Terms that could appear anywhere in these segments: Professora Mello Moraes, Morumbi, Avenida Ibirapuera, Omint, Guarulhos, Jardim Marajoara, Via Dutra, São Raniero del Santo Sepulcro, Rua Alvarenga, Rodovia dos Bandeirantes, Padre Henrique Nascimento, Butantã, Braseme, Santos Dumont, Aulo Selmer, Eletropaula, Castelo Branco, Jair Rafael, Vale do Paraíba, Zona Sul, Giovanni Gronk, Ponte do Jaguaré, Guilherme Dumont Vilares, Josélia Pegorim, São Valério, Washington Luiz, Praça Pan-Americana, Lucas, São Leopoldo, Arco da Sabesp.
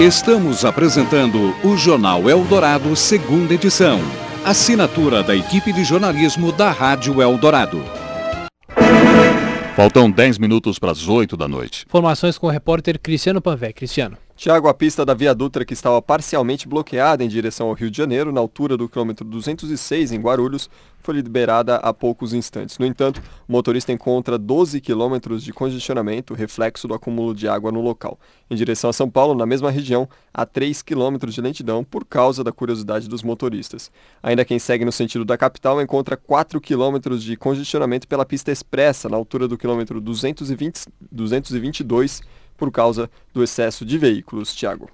Estamos apresentando o Jornal Eldorado, segunda edição. Assinatura da equipe de jornalismo da Rádio Eldorado. Faltam 10 minutos para as 8 da noite. Informações com o repórter Cristiano Panvé. Cristiano. Tiago, a pista da Via Dutra, que estava parcialmente bloqueada em direção ao Rio de Janeiro, na altura do quilômetro 206, em Guarulhos, foi liberada há poucos instantes. No entanto, o motorista encontra 12 quilômetros de congestionamento, reflexo do acúmulo de água no local. Em direção a São Paulo, na mesma região, há 3 quilômetros de lentidão por causa da curiosidade dos motoristas. Ainda quem segue no sentido da capital encontra 4 quilômetros de congestionamento pela pista expressa, na altura do quilômetro 222, por causa do excesso de veículos, Tiago.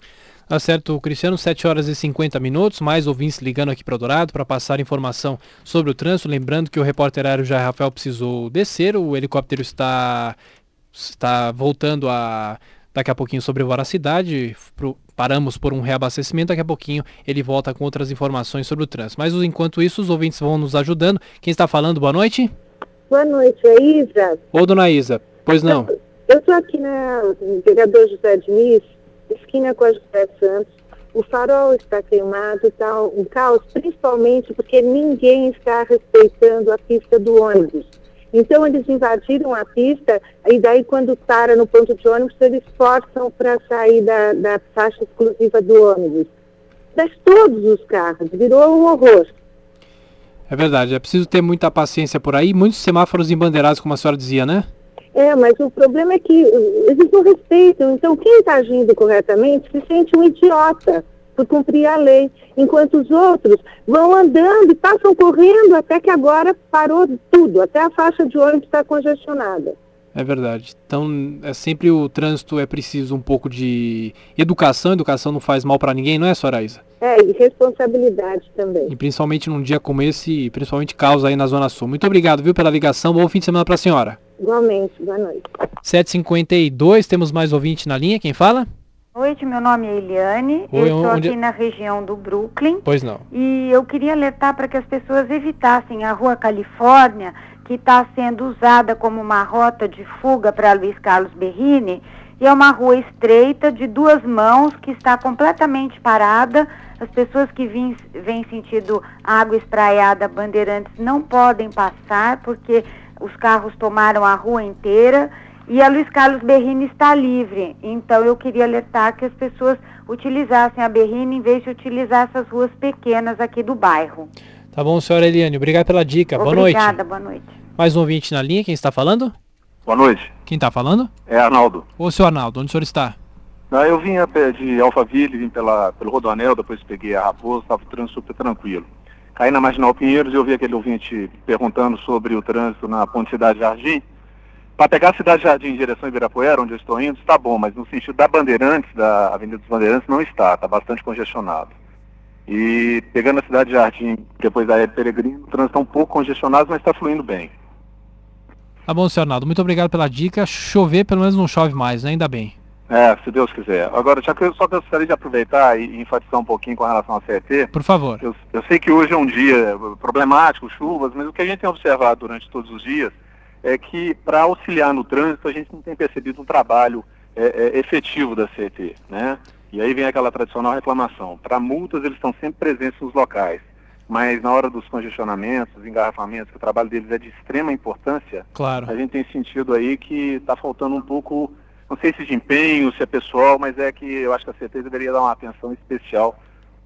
Tá certo, Cristiano, 7 horas e 50 minutos, mais ouvintes ligando aqui para o Eldorado para passar informação sobre o trânsito, lembrando que o repórter aéreo Jair Rafael precisou descer, o helicóptero está voltando a daqui a pouquinho sobrevoar a cidade, paramos por um reabastecimento, daqui a pouquinho ele volta com outras informações sobre o trânsito. Mas enquanto isso, os ouvintes vão nos ajudando. Quem está falando, boa noite? Boa noite, é Isa. Ô, dona Isa, pois não? Eu estou aqui na Vereador José Diniz, esquina com a José Santos. O farol está queimado, está um caos, principalmente porque ninguém está respeitando a pista do ônibus. Então, eles invadiram a pista e daí, quando para no ponto de ônibus, eles forçam para sair da faixa exclusiva do ônibus. Mas todos os carros, virou um horror. É verdade, é preciso ter muita paciência por aí. Muitos semáforos embandeirados, como a senhora dizia, né? É, mas o problema é que eles não respeitam. Então, quem está agindo corretamente se sente um idiota por cumprir a lei, enquanto os outros vão andando e passam correndo até que agora parou tudo, até a faixa de ônibus está congestionada. É verdade. Então, é sempre o trânsito, é preciso um pouco de educação. Educação não faz mal para ninguém, não é, senhora Isa? É, e responsabilidade também. E principalmente num dia como esse, principalmente caos aí na Zona Sul. Muito obrigado, viu, pela ligação. Bom fim de semana para a senhora. Igualmente, boa noite. 7h52, temos mais ouvinte na linha, quem fala? Boa noite, meu nome é Eliane. Oi, eu estou aqui na região do Brooklyn. Pois não. E eu queria alertar para que as pessoas evitassem a Rua Califórnia, que está sendo usada como uma rota de fuga para Luiz Carlos Berrini, e é uma rua estreita, de duas mãos, que está completamente parada. As pessoas que vêm sentido Água Espraiada, Bandeirantes, não podem passar, porque os carros tomaram a rua inteira, e a Luiz Carlos Berrini está livre. Então, eu queria alertar que as pessoas utilizassem a Berrini, em vez de utilizar essas ruas pequenas aqui do bairro. Tá bom, senhora Eliane. Obrigado pela dica. Obrigada, boa noite. Obrigada, boa noite. Mais um ouvinte na linha, quem está falando? Boa noite. Quem está falando? É Arnaldo. Ô, seu Arnaldo, onde o senhor está? Eu vim de Alphaville, vim pelo Rodoanel, depois peguei a Raposa, estava o trânsito super tranquilo. Caí na Marginal Pinheiros e eu vi aquele ouvinte perguntando sobre o trânsito na Ponte Cidade Jardim. Para pegar a Cidade Jardim em direção a Ibirapuera, onde eu estou indo, está bom, mas no sentido da Bandeirantes, da Avenida dos Bandeirantes, não está, está bastante congestionado. E pegando a Cidade Jardim, depois da Aéreo Peregrino, o trânsito está um pouco congestionado, mas está fluindo bem. Tá bom, senhor Arnaldo, muito obrigado pela dica. Chover, pelo menos não chove mais, né? Ainda bem. É, se Deus quiser. Agora, já que eu só gostaria de aproveitar e enfatizar um pouquinho com relação à CET. Por favor. Eu sei que hoje é um dia problemático, chuvas, mas o que a gente tem observado durante todos os dias é que, para auxiliar no trânsito, a gente não tem percebido um trabalho efetivo da CET, né? E aí vem aquela tradicional reclamação. Para multas, eles estão sempre presentes nos locais. Mas na hora dos congestionamentos, engarrafamentos, que o trabalho deles é de extrema importância, claro, a gente tem sentido aí que está faltando um pouco, não sei se de empenho, se é pessoal, mas é que eu acho que a CET deveria dar uma atenção especial,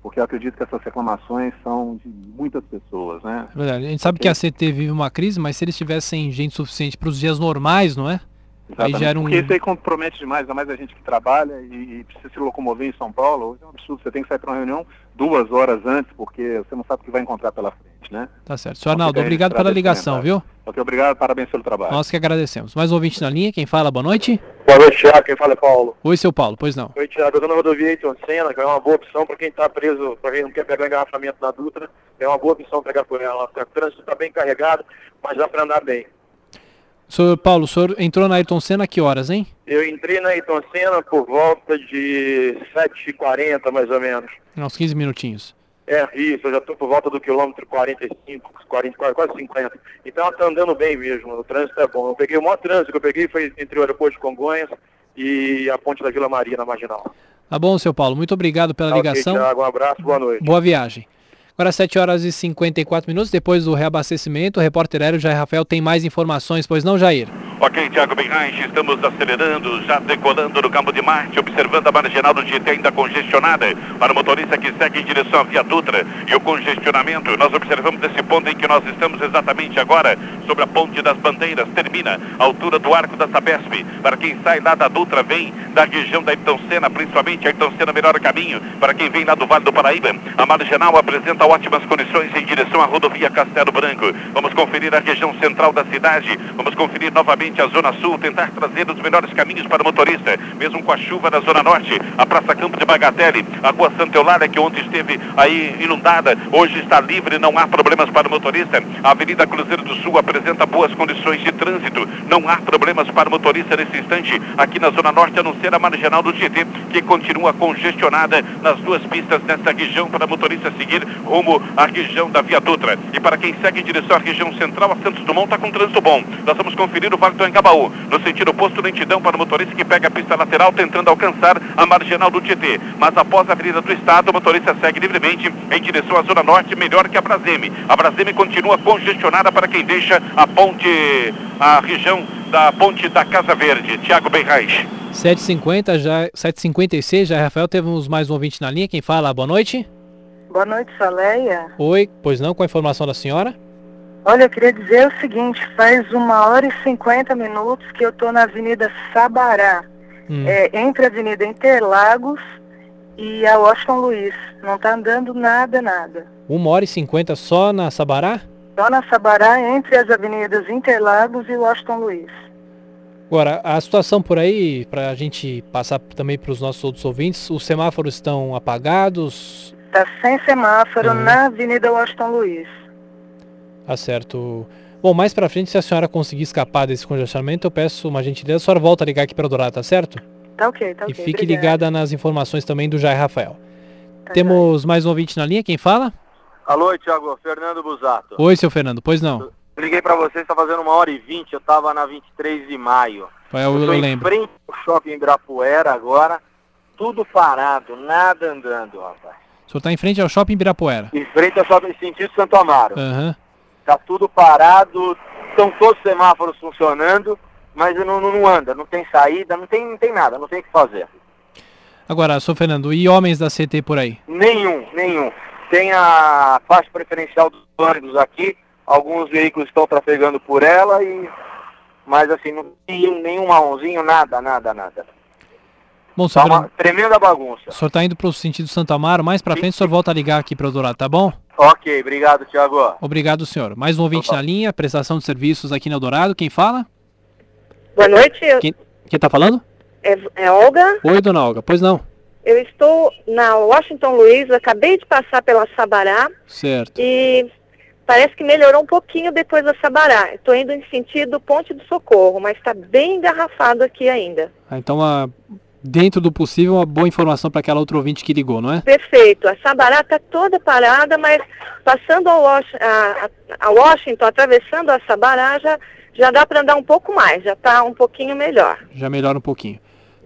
porque eu acredito que essas reclamações são de muitas pessoas, né? É verdade. A gente sabe que a CET vive uma crise, mas se eles tivessem gente suficiente para os dias normais, não é? Exatamente, aí gera um... porque isso aí compromete demais, ainda mais a gente que trabalha e precisa se locomover em São Paulo. Hoje é um absurdo, você tem que sair para uma reunião 2 horas antes, porque você não sabe o que vai encontrar pela frente, né? Tá certo. Senhor Arnaldo, obrigado pela ligação, viu? Ok, obrigado, parabéns pelo trabalho. Nós que agradecemos. Mais um ouvinte na linha, quem fala, boa noite. Boa noite, Tiago, quem fala é Paulo. Oi, seu Paulo, pois não. Oi, Tiago, eu estou na rodovia Ayrton Senna, que é uma boa opção para quem está preso, para quem não quer pegar engarrafamento na Dutra, é uma boa opção pegar por ela. O trânsito está bem carregado, mas dá para andar bem. Senhor Paulo, o senhor entrou na Ayrton Senna a que horas, hein? Eu entrei na Ayrton Senna por volta de 7h40, mais ou menos. Uns 15 minutinhos. É, isso, eu já estou por volta do quilômetro 45, quase 50. Então está andando bem mesmo, o trânsito é bom. O maior trânsito que eu peguei foi entre o Aeroporto de Congonhas e a Ponte da Vila Maria, na Marginal. Tá bom, seu Paulo, muito obrigado pela ligação. Tiago, um abraço, boa noite. Boa viagem. Agora 7 horas e 54 minutos, depois do reabastecimento, o repórter aéreo Jair Rafael tem mais informações, pois não, Jair? Ok, Tiago Benraich, estamos acelerando, já decolando no Campo de Marte, observando a Marginal do Tietê ainda congestionada para o motorista que segue em direção à Via Dutra. E o congestionamento, nós observamos esse ponto em que nós estamos exatamente agora, sobre a Ponte das Bandeiras, termina a altura do Arco da Sabesp. Para quem sai lá da Dutra, vem da região da Ayrton Senna, principalmente a Ayrton Senna, melhor caminho. Para quem vem lá do Vale do Paraíba, a Marginal apresenta ótimas condições em direção à rodovia Castelo Branco. Vamos conferir a região central da cidade, vamos conferir novamente a Zona Sul, tentar trazer os melhores caminhos para o motorista, mesmo com a chuva na Zona Norte, a Praça Campo de Bagatelle, a Rua Santa Eulália, que ontem esteve aí inundada, hoje está livre, não há problemas para o motorista. A Avenida Cruzeiro do Sul apresenta boas condições de trânsito, não há problemas para o motorista nesse instante, aqui na Zona Norte, a não ser a Marginal do Tietê, que continua congestionada nas duas pistas nesta região, para o motorista seguir rumo à região da Via Dutra. E para quem segue em direção à região central, a Santos Dumont está com trânsito bom. Nós vamos conferir o Vale do Anhangabaú, no sentido oposto, lentidão para o motorista que pega a pista lateral tentando alcançar a Marginal do Tietê. Mas após a Avenida do Estado, o motorista segue livremente em direção à Zona Norte, melhor que a Braseme. A Braseme continua congestionada para quem deixa a ponte, a região da Ponte da Casa Verde. Tiago Benraich. 7h50, já 7h56, já Rafael, temos mais um ouvinte na linha. Quem fala? Boa noite. Boa noite, Saleia. Oi, pois não, com a informação da senhora? Olha, eu queria dizer o seguinte, faz 1h50 que eu estou na Avenida Sabará, entre a Avenida Interlagos e a Washington Luiz. Não está andando nada. 1h50 só na Sabará? Só na Sabará, entre as avenidas Interlagos e Washington Luiz. Agora, a situação por aí, para a gente passar também para os nossos outros ouvintes, os semáforos estão apagados? Está sem semáforo na Avenida Washington Luiz. Tá certo. Bom, mais pra frente, se a senhora conseguir escapar desse congestionamento, eu peço uma gentileza. A senhora volta a ligar aqui para Dourado, tá certo? Tá ok, tá ok. E fique obrigada. Ligada nas informações também do Jair Rafael. Tá, temos mais um ouvinte na linha, quem fala? Alô, Tiago, Fernando Busato. Oi, seu Fernando, pois não? Liguei pra vocês, tá fazendo 1h20, eu tava na 23 de maio. Eu lembro. Em frente ao shopping Ibirapuera agora, tudo parado, nada andando, rapaz. O senhor tá em frente ao shopping Ibirapuera? Em frente ao shopping, sentido Santo Amaro. Aham. Tá tudo parado, estão todos os semáforos funcionando, mas não anda, não tem saída, não tem nada, não tem o que fazer. Agora, senhor Fernando, e homens da CT por aí? Nenhum. Tem a faixa preferencial dos ônibus aqui, alguns veículos estão trafegando por ela, mas assim, não tem nenhum marronzinho, nada. Bom, tá uma tremenda bagunça. O senhor está indo para o sentido Santo Amaro, mais para frente o senhor volta a ligar aqui para o Dourado, tá bom? Ok, obrigado, Tiago. Obrigado, senhor. Mais um ouvinte na linha, prestação de serviços aqui no Eldorado. Quem fala? Boa noite. Quem tá falando? É Olga. Oi, dona Olga. Pois não. Eu estou na Washington Luiz, acabei de passar pela Sabará. Certo. E parece que melhorou um pouquinho depois da Sabará. Estou indo em sentido Ponte do Socorro, mas está bem engarrafado aqui ainda. Ah, então dentro do possível, uma boa informação para aquela outra ouvinte que ligou, não é? Perfeito. A Sabará está toda parada, mas passando a Washington, atravessando a Sabará, já dá para andar um pouco mais, já está um pouquinho melhor. Já melhora um pouquinho.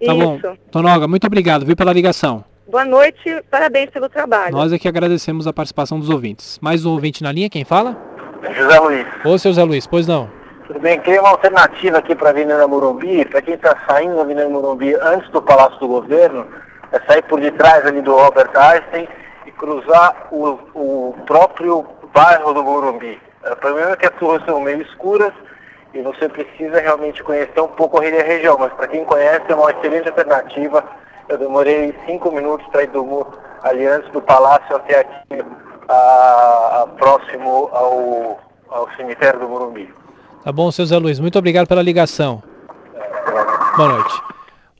Tá bom. Dona Olga, muito obrigado, viu, pela ligação. Boa noite, parabéns pelo trabalho. Nós é que agradecemos a participação dos ouvintes. Mais um ouvinte na linha, quem fala? José Luiz. Ô, seu José Luiz, pois não? Tudo bem, tem uma alternativa aqui para a Avenida Morumbi, para quem está saindo da Avenida Morumbi antes do Palácio do Governo, é sair por detrás ali do Albert Einstein e cruzar o próprio bairro do Morumbi. O problema é que as ruas são meio escuras e você precisa realmente conhecer um pouco a região, mas para quem conhece é uma excelente alternativa. Eu demorei 5 minutos para ir do morro ali antes do Palácio até aqui, próximo ao cemitério do Morumbi. Tá bom, seu Zé Luiz, muito obrigado pela ligação. Boa noite.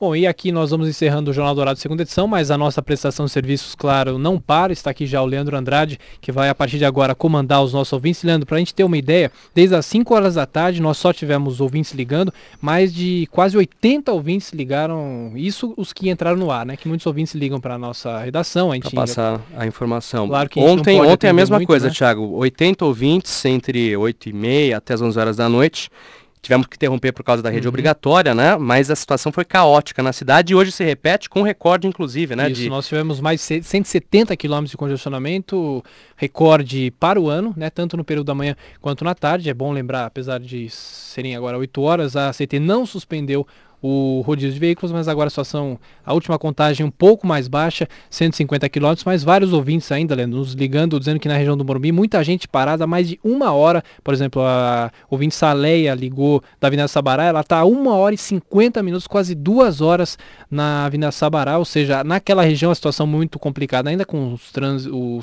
Bom, e aqui nós vamos encerrando o Jornal Dourado 2ª edição, mas a nossa prestação de serviços, claro, não para. Está aqui já o Leandro Andrade, que vai a partir de agora comandar os nossos ouvintes. Leandro, para a gente ter uma ideia, desde as 5 horas da tarde nós só tivemos ouvintes ligando, mais de quase 80 ouvintes ligaram, isso os que entraram no ar, né? Que muitos ouvintes ligam para a nossa redação. Para passar a informação. Claro que ontem a mesma coisa, né? Thiago, 80 ouvintes entre 8h30 até as 11 horas da noite. Tivemos que interromper por causa da rede obrigatória, né? Mas a situação foi caótica na cidade e hoje se repete com recorde, inclusive, né? Isso, nós tivemos mais de 170 quilômetros de congestionamento, recorde para o ano, né? Tanto no período da manhã quanto na tarde. É bom lembrar, apesar de serem agora 8 horas, a CT não suspendeu o rodízio de veículos, mas agora só são a última contagem um pouco mais baixa, 150 km, mas vários ouvintes ainda, Leandro, nos ligando, dizendo que na região do Morumbi muita gente parada, mais de uma hora. Por exemplo, a ouvinte Saleia ligou da Avenida Sabará, ela está a 1h e 50 minutos, quase 2 horas na Avenida Sabará, ou seja, naquela região a situação muito complicada, ainda com os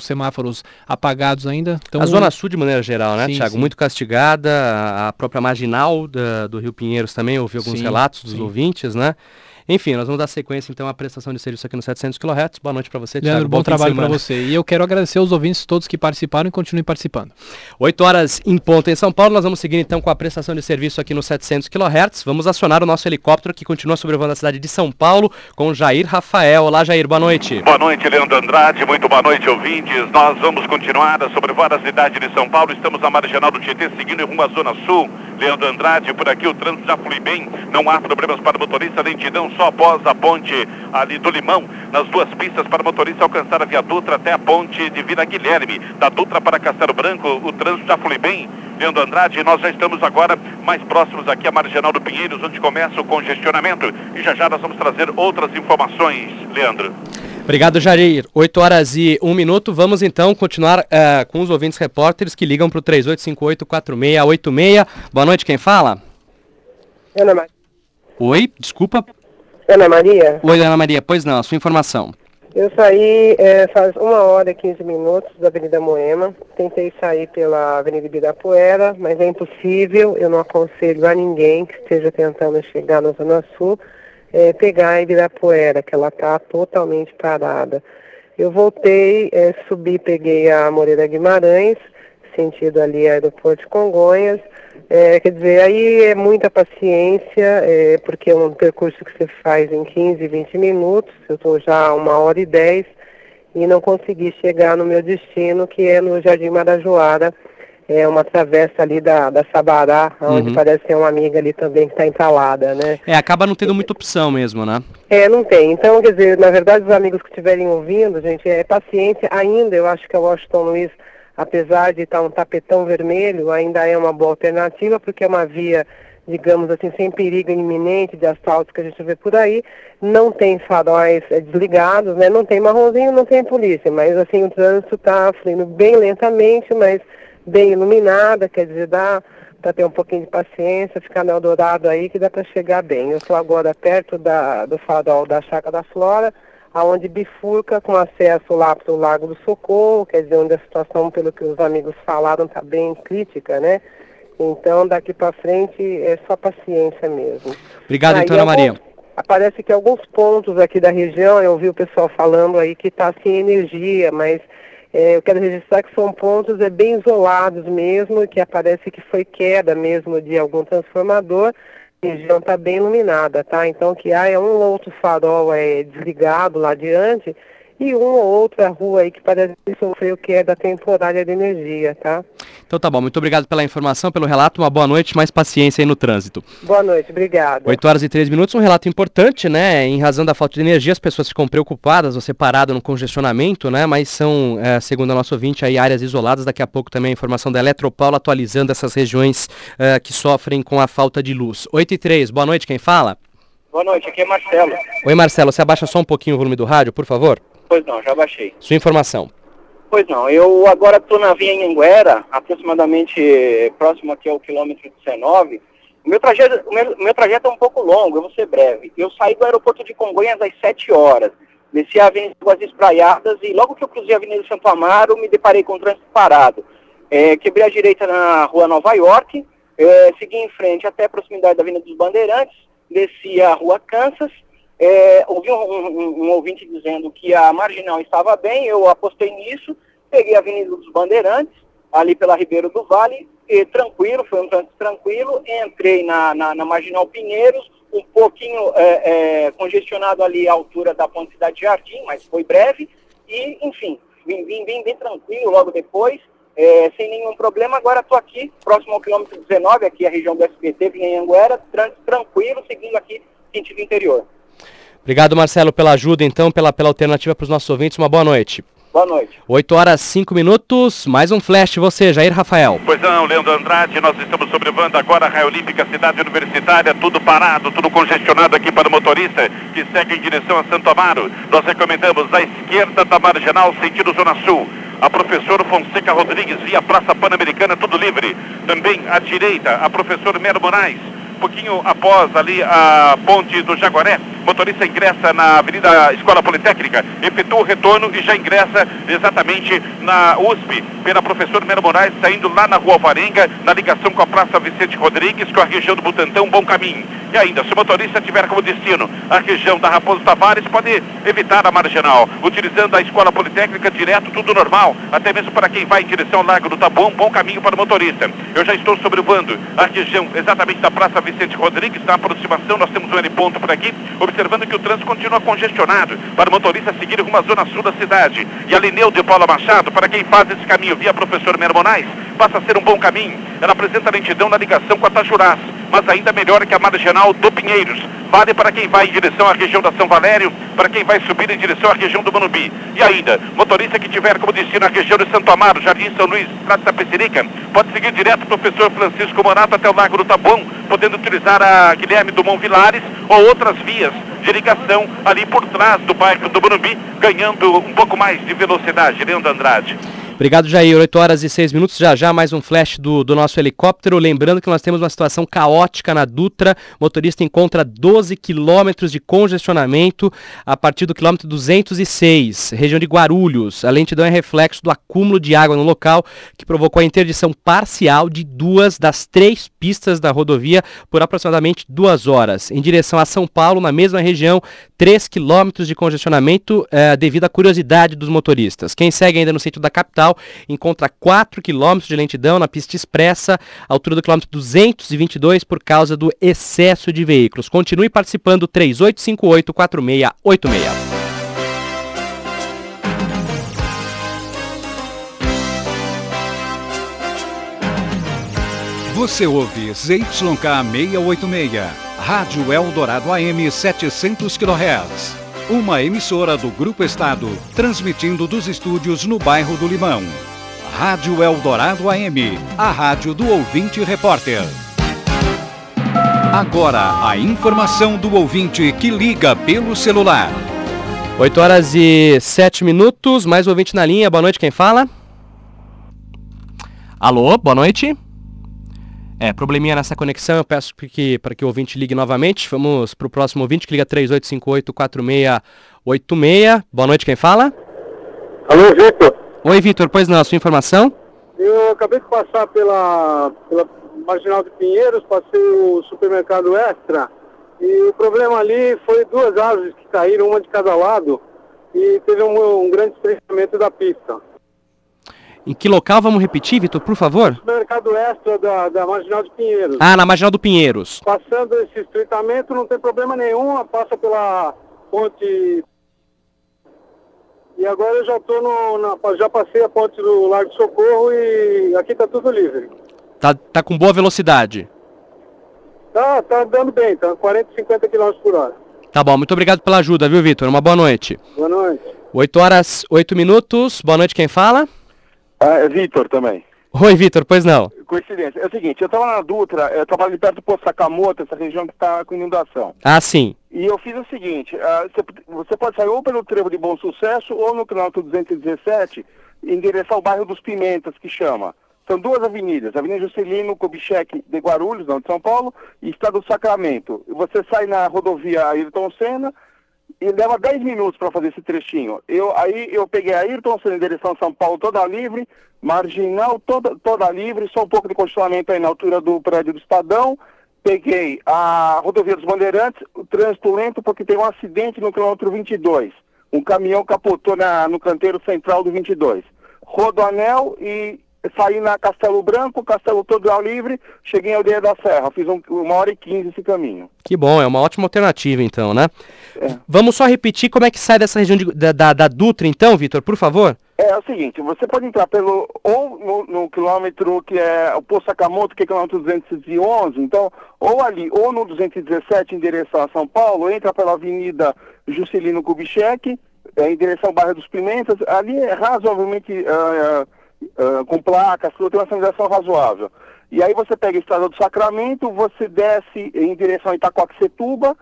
semáforos apagados ainda. Então, a Zona Sul de maneira geral, né, Thiago? Muito castigada, a própria Marginal do Rio Pinheiros também, ouvi alguns relatos dos ouvintes, né? Enfim, nós vamos dar sequência então à prestação de serviço aqui no 700 kHz. Boa noite para você, Leandro, Thiago. Bom trabalho para você. E eu quero agradecer aos ouvintes todos que participaram e continuem participando. 8 horas em ponto em São Paulo. Nós vamos seguir então com a prestação de serviço aqui no 700 kHz. Vamos acionar o nosso helicóptero que continua sobrevoando a cidade de São Paulo com Jair Rafael. Olá, Jair, boa noite. Boa noite, Leandro Andrade. Muito boa noite, ouvintes. Nós vamos continuar a sobrevoar a cidade de São Paulo. Estamos na Marginal do Tietê, seguindo em rumo à Zona Sul. Leandro Andrade, por aqui o trânsito já flui bem. Não há problemas para o motorista, lentidão só após a ponte ali do Limão, nas duas pistas para motorista alcançar a Via Dutra até a ponte de Vila Guilherme. Da Dutra para Castelo Branco, o trânsito já flui bem, Leandro Andrade. Nós já estamos agora mais próximos aqui à Marginal do Pinheiros, onde começa o congestionamento. E já já nós vamos trazer outras informações, Leandro. Obrigado, Jair. 8 horas e 1 minuto. Vamos, então, continuar com os ouvintes repórteres que ligam para o 38584686. Boa noite, quem fala? Ana Maria. Oi, desculpa. Ana Maria. Oi, Ana Maria. Pois não, a sua informação. Eu saí faz 1 hora e 15 minutos da Avenida Moema. Tentei sair pela Avenida Ibirapuera, mas é impossível. Eu não aconselho a ninguém que esteja tentando chegar na Zona Sul pegar a Ibirapuera, que ela está totalmente parada. Eu voltei, subi, peguei a Moreira Guimarães, sentido ali Aeroporto de Congonhas. Quer dizer, aí é muita paciência, porque é um percurso que você faz em 15, 20 minutos. Eu estou já a 1h10 e não consegui chegar no meu destino, que é no Jardim Marajoara. É uma travessa ali da Sabará, onde parece que é uma amiga ali também que está entalada, né? Acaba não tendo muita opção mesmo, né? Não tem. Então, quer dizer, na verdade, os amigos que estiverem ouvindo, gente, paciência ainda. Eu acho que a Washington Luiz, apesar de estar um tapetão vermelho, ainda é uma boa alternativa, porque é uma via, digamos assim, sem perigo iminente de assaltos que a gente vê por aí. Não tem faróis desligados, né? Não tem marronzinho, não tem polícia, mas assim, o trânsito está fluindo bem lentamente, mas bem iluminada, quer dizer, dá para ter um pouquinho de paciência, ficar no Eldorado aí, que dá para chegar bem. Eu estou agora perto do farol da Chácara da Flora, aonde bifurca com acesso lá para o Lago do Socorro, quer dizer, onde a situação, pelo que os amigos falaram, está bem crítica, né? Então, daqui para frente, é só paciência mesmo. Obrigado, então, Ana Maria. Parece que alguns pontos aqui da região, eu ouvi o pessoal falando aí que está sem energia, mas eu quero registrar que são pontos bem isolados mesmo, que parece que foi queda mesmo de algum transformador. A região está bem iluminada, tá? Então que há um ou outro farol desligado lá adiante e uma ou outra rua aí que parece que sofreu queda temporária de energia, tá? Então tá bom, muito obrigado pela informação, pelo relato, uma boa noite, mais paciência aí no trânsito. Boa noite, obrigado. 8 horas e 3 minutos, um relato importante, né? Em razão da falta de energia, as pessoas ficam preocupadas ou separadas no congestionamento, né? Mas são, segundo a nossa ouvinte, aí áreas isoladas. Daqui a pouco também a informação da Eletropaula atualizando essas regiões que sofrem com a falta de luz. 8 e 3, boa noite, quem fala? Boa noite, aqui é Marcelo. Oi, Marcelo, você abaixa só um pouquinho o volume do rádio, por favor? Pois não, já baixei. Sua informação. Pois não, eu agora estou na Via Anhanguera, aproximadamente próximo aqui ao quilômetro 19. O meu trajeto é um pouco longo, eu vou ser breve. Eu saí do aeroporto de Congonhas às 7 horas, desci a Avenida Águas Espraiadas e logo que eu cruzei a Avenida Santo Amaro, me deparei com o trânsito parado. Quebrei a direita na Rua Nova York, segui em frente até a proximidade da Avenida dos Bandeirantes, desci a Rua Kansas. Ouvi um ouvinte dizendo que a Marginal estava bem, eu apostei nisso, peguei a Avenida dos Bandeirantes, ali pela Ribeiro do Vale, e tranquilo, foi um trânsito tranquilo, entrei na Marginal Pinheiros, um pouquinho congestionado ali à altura da Ponte Cidade Jardim, mas foi breve, e enfim, vim bem tranquilo logo depois, sem nenhum problema. Agora estou aqui, próximo ao quilômetro 19, aqui a região do SPT, vim em Anguera, tranquilo, seguindo aqui sentido interior. Obrigado, Marcelo, pela ajuda, então, pela alternativa para os nossos ouvintes. Uma boa noite. Boa noite. 8h05, mais um flash, você, Jair Rafael. Pois não, Leandro Andrade, nós estamos sobrevando agora a Raia Olímpica, Cidade Universitária, tudo parado, tudo congestionado aqui para o motorista que segue em direção a Santo Amaro. Nós recomendamos da esquerda da Marginal, sentido Zona Sul. A Professor Fonseca Rodrigues, via Praça Pan-Americana, tudo livre. Também à direita, a Professor Mello Moraes. Pouquinho após ali a Ponte do Jaguaré, motorista ingressa na Avenida Escola Politécnica, efetua o retorno e já ingressa exatamente na USP, pela Professor Mello Moraes, saindo lá na Rua Alvarenga, na ligação com a Praça Vicente Rodrigues, com a região do Butantão, bom caminho. E ainda, se o motorista tiver como destino a região da Raposo Tavares, pode evitar a Marginal, utilizando a Escola Politécnica direto, tudo normal, até mesmo para quem vai em direção ao Lago do Taboão, bom caminho para o motorista. Eu já estou sobrevoando a região exatamente da Praça Vicente Rodrigues, na aproximação, nós temos um L-ponto por aqui, observando que o trânsito continua congestionado, para o motorista seguir rumo à Zona Sul da cidade. E a Lineu de Paula Machado, para quem faz esse caminho via Professor Mello Moraes, passa a ser um bom caminho. Ela apresenta lentidão na ligação com a Tajurás, mas ainda melhor que a Marginal do Pinheiros. Vale para quem vai em direção à região da São Valério, para quem vai subir em direção à região do Morumbi. E ainda, motorista que tiver como destino a região de Santo Amaro, Jardim São Luís, Estrada da Tapecerica, pode seguir direto o Professor Francisco Morato até o Lago do Taboão, podendo utilizar a Guilherme Dumont Vilares ou outras vias de ligação ali por trás do bairro do Morumbi, ganhando um pouco mais de velocidade. Leandro Andrade. Obrigado, Jair. 8h06, já mais um flash do nosso helicóptero. Lembrando que nós temos uma situação caótica na Dutra. O motorista encontra 12 quilômetros de congestionamento a partir do quilômetro 206, região de Guarulhos. A lentidão é reflexo do acúmulo de água no local, que provocou a interdição parcial de 2 das 3 pistas da rodovia por aproximadamente 2 horas. Em direção a São Paulo, na mesma região, 3 quilômetros de congestionamento devido à curiosidade dos motoristas. Quem segue ainda no centro da capital encontra 4 km de lentidão na pista expressa, altura do quilômetro 222, por causa do excesso de veículos. Continue participando, 3858-4686. Você ouve ZYK686, Rádio Eldorado AM 700 kHz. Uma emissora do Grupo Estado, transmitindo dos estúdios no bairro do Limão. Rádio Eldorado AM, a rádio do ouvinte repórter. Agora, a informação do ouvinte que liga pelo celular. 8h07, mais um ouvinte na linha. Boa noite, quem fala? Alô, boa noite. Probleminha nessa conexão, eu peço para que o ouvinte ligue novamente. Vamos para o próximo ouvinte, que liga 3858-4686. Boa noite, quem fala? Alô, Vitor. Oi, Vitor, pois não, a sua informação? Eu acabei de passar pela Marginal de Pinheiros, passei o supermercado Extra, e o problema ali foi 2 árvores que caíram, uma de cada lado, e teve um grande estreitamento da pista. Em que local? Vamos repetir, Vitor, por favor? Mercado Extra da Marginal de Pinheiros. Ah, na Marginal do Pinheiros. Passando esse estreitamento, não tem problema nenhum, passa pela ponte. E agora eu já já passei a ponte do Largo de Socorro e aqui tá tudo livre. Tá com boa velocidade? Tá andando bem, tá 40, 50 km por hora. Tá bom, muito obrigado pela ajuda, viu, Vitor? Uma boa noite. Boa noite. 8h08, boa noite, quem fala? Ah, é Vitor também. Oi, Vitor, pois não. Coincidência. É o seguinte, eu estava na Dutra, eu estava ali perto do Poço Sakamoto, essa região que está com inundação. Ah, sim. E eu fiz o seguinte, você pode sair ou pelo Trevo de Bom Sucesso ou no quilômetro 217, em direção ao bairro dos Pimentas, que chama. São 2 avenidas, Avenida Juscelino Kubitschek de Guarulhos, não, de São Paulo, e Estado do Sacramento. Você sai na rodovia Ayrton Senna, e leva 10 minutos para fazer esse trechinho. Aí eu peguei a Ayrton Senna em direção a São Paulo, toda livre, Marginal toda livre, só um pouco de congestionamento aí na altura do prédio do Estadão. Peguei a Rodovia dos Bandeirantes, o trânsito lento porque tem um acidente no quilômetro 22. Um caminhão capotou no canteiro central do 22. Rodoanel e saí na Castelo Branco, Castelo todo ao livre, cheguei em Aldeia da Serra, fiz 1h15 esse caminho. Que bom, é uma ótima alternativa então, né? Vamos só repetir como é que sai dessa região da Dutra então, Vitor, por favor? É o seguinte, você pode entrar no quilômetro que é o Poço Sakamoto, que é quilômetro 211, então, ou ali, ou no 217, em direção a São Paulo, entra pela Avenida Juscelino Kubitschek, em direção à Barra dos Pimentas, ali é razoavelmente com placas, tem uma sinalização razoável. E aí você pega a Estrada do Sacramento, você desce em direção a Itacoaxetuba,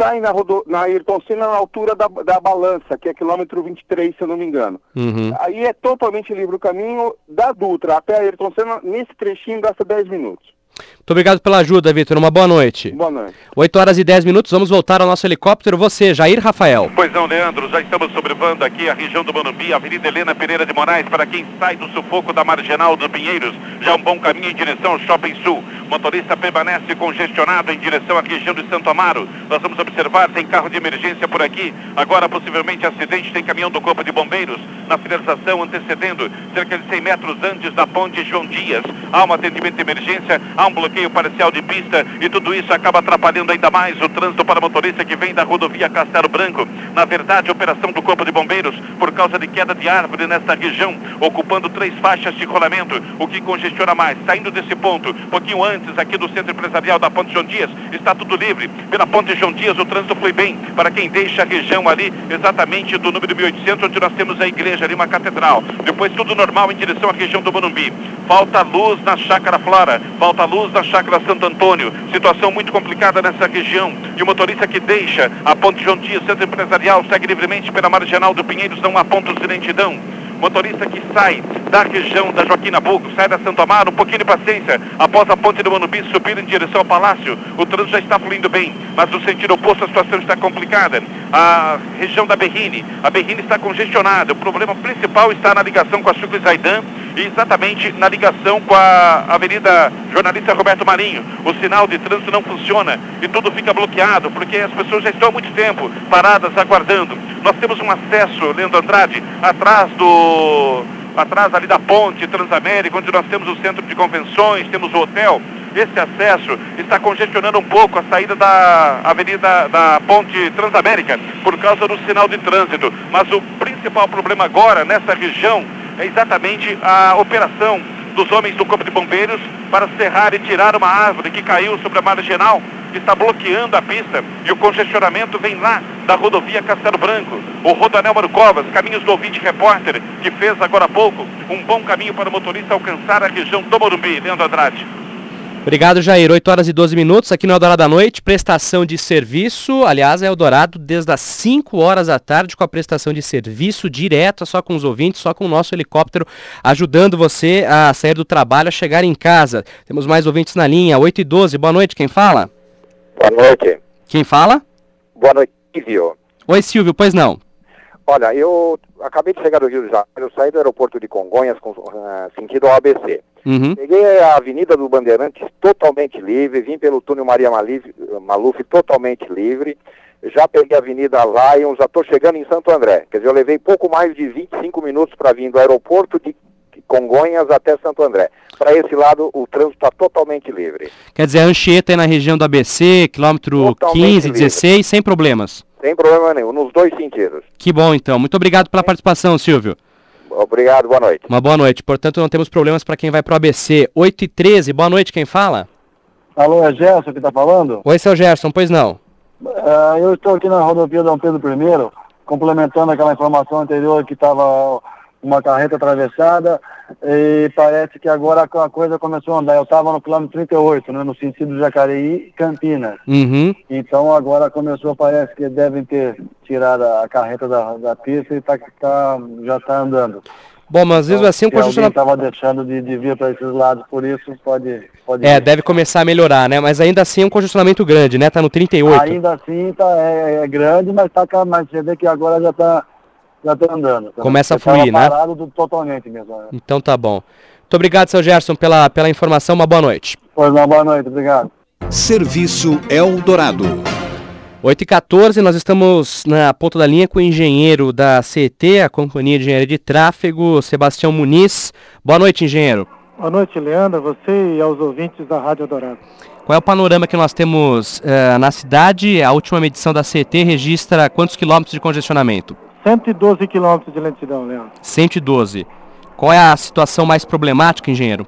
sai na Ayrton Senna na altura da Balança, que é quilômetro 23, se eu não me engano. Uhum. Aí é totalmente livre o caminho da Dutra até a Ayrton Senna, nesse trechinho gasta 10 minutos. Muito obrigado pela ajuda, Vitor. Uma boa noite. Boa noite. 8 horas e 10 minutos, vamos voltar ao nosso helicóptero. Você, Jair Rafael. Pois não, Leandro, já estamos sobrevoando aqui a região do Morumbi, Avenida Helena Pereira de Moraes, para quem sai do sufoco da Marginal do Pinheiros, já um bom caminho em direção ao Shopping Sul. Motorista permanece congestionado em direção à região de Santo Amaro. Nós vamos observar, tem carro de emergência por aqui, agora possivelmente acidente, tem caminhão do Corpo de Bombeiros, na finalização antecedendo, cerca de 100 metros antes da ponte João Dias. Há um atendimento de emergência, há um bloqueio parcial de pista e tudo isso acaba atrapalhando ainda mais o trânsito para motorista que vem da rodovia Castelo Branco. Na verdade, a operação do Corpo de Bombeiros, por causa de queda de árvore nesta região, ocupando 3 faixas de rolamento, o que congestiona mais. Saindo desse ponto, pouquinho antes, aqui do centro empresarial da Ponte João Dias, está tudo livre. Pela Ponte João Dias o trânsito flui bem, para quem deixa a região ali exatamente do número 1800, onde nós temos a igreja ali, uma catedral. Depois tudo normal em direção à região do Morumbi. Falta luz na Chácara Flora, falta luz na Chácara Santo Antônio, situação muito complicada nessa região, e o motorista que deixa a Ponte João Dias, centro empresarial, segue livremente pela Marginal do Pinheiros, não há pontos de lentidão. Motorista que sai da região da Joaquim Nabuco, sai da Santo Amaro, um pouquinho de paciência, após a ponte do Morumbi subir em direção ao Palácio, o trânsito já está fluindo bem, mas no sentido oposto a situação está complicada. A região da Berrini, a Berrini está congestionada, o problema principal está na ligação com a Sucre Zaidan e exatamente na ligação com a Avenida Jornalista Roberto Marinho. O sinal de trânsito não funciona e tudo fica bloqueado, porque as pessoas já estão há muito tempo paradas, aguardando. Nós temos um acesso, Leandro Andrade, atrás ali da ponte Transamérica, onde nós temos o centro de convenções, temos o hotel. Esse acesso está congestionando um pouco a saída da avenida da ponte Transamérica por causa do sinal de trânsito. Mas o principal problema agora nessa região é exatamente a operação dos homens do Corpo de Bombeiros para serrar e tirar uma árvore que caiu sobre a Marginal, que está bloqueando a pista, e o congestionamento vem lá da rodovia Castelo Branco. O Rodoanel Mano Covas, caminhos do ouvinte repórter, que fez agora há pouco um bom caminho para o motorista alcançar a região do Morumbi. Leandro Andrade. Obrigado, Jair. 8 horas e 12 minutos aqui no Eldorado à Noite. Prestação de serviço, aliás, é Eldorado desde as 5 horas da tarde com a prestação de serviço direta, só com os ouvintes, só com o nosso helicóptero, ajudando você a sair do trabalho, a chegar em casa. Temos mais ouvintes na linha. 8 e 12, boa noite. Quem fala? Boa noite. Quem fala? Boa noite, Silvio. Oi, Silvio, pois não? Olha, eu acabei de chegar do Rio de Janeiro, eu saí do aeroporto de Congonhas com sentido ao ABC. Uhum. Peguei a Avenida dos Bandeirantes totalmente livre, vim pelo túnel Maria Maluf totalmente livre, já peguei a Avenida Lions, já estou chegando em Santo André. Quer dizer, eu levei pouco mais de 25 minutos para vir do aeroporto de Congonhas até Santo André. Para esse lado, o trânsito está totalmente livre. Quer dizer, a Anchieta é na região do ABC, quilômetro totalmente 15, livre. 16, sem problemas. Sem problema nenhum, nos dois sentidos. Que bom, então. Muito obrigado pela participação, Silvio. Obrigado, boa noite. Uma boa noite. Portanto, não temos problemas para quem vai para o ABC. 8 e 13, boa noite, quem fala? Alô, é Gerson que está falando? Oi, seu Gerson, pois não? Eu estou aqui na rodovia Dom Pedro I, complementando aquela informação anterior que estava uma carreta atravessada, e parece que agora a coisa começou a andar. Eu estava no quilômetro 38, né, no sentido Jacareí, Campinas. Uhum. Então agora começou, parece que devem ter tirado a carreta da pista e já está andando. Bom, mas mesmo então, assim o congestionamento... estava deixando de vir para esses lados, por isso pode deve começar a melhorar, né? Mas ainda assim é um congestionamento grande, né? Está no 38. Ainda assim é grande, mas você vê que agora já está... Já está andando. Então começa a fluir, né? Totalmente mesmo, né? Então tá bom. Muito obrigado, seu Gerson, pela informação. Uma boa noite. Pois uma boa noite, obrigado. Serviço Eldorado. 8h14, nós estamos na ponta da linha com o engenheiro da CET, a Companhia de Engenharia de Tráfego, Sebastião Muniz. Boa noite, engenheiro. Boa noite, Leandro, você e aos ouvintes da Rádio Eldorado. Qual é o panorama que nós temos na cidade? A última medição da CET registra quantos quilômetros de congestionamento? 112 quilômetros de lentidão, Leandro. 112. Qual é a situação mais problemática, engenheiro?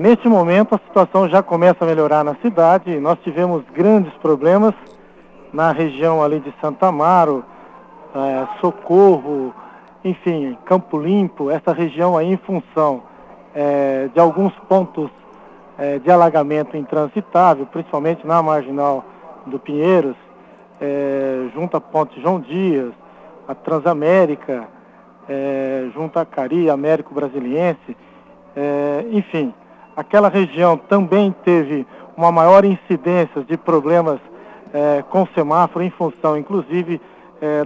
Neste momento a situação já começa a melhorar na cidade. Nós tivemos grandes problemas na região ali de Santo Amaro, Socorro, enfim, Campo Limpo, essa região aí em função de alguns pontos de alagamento intransitável, principalmente na Marginal do Pinheiros, junto à Ponte João Dias, a Transamérica, junto à Cari, Américo Brasiliense, enfim, aquela região também teve uma maior incidência de problemas com semáforo, em função, inclusive,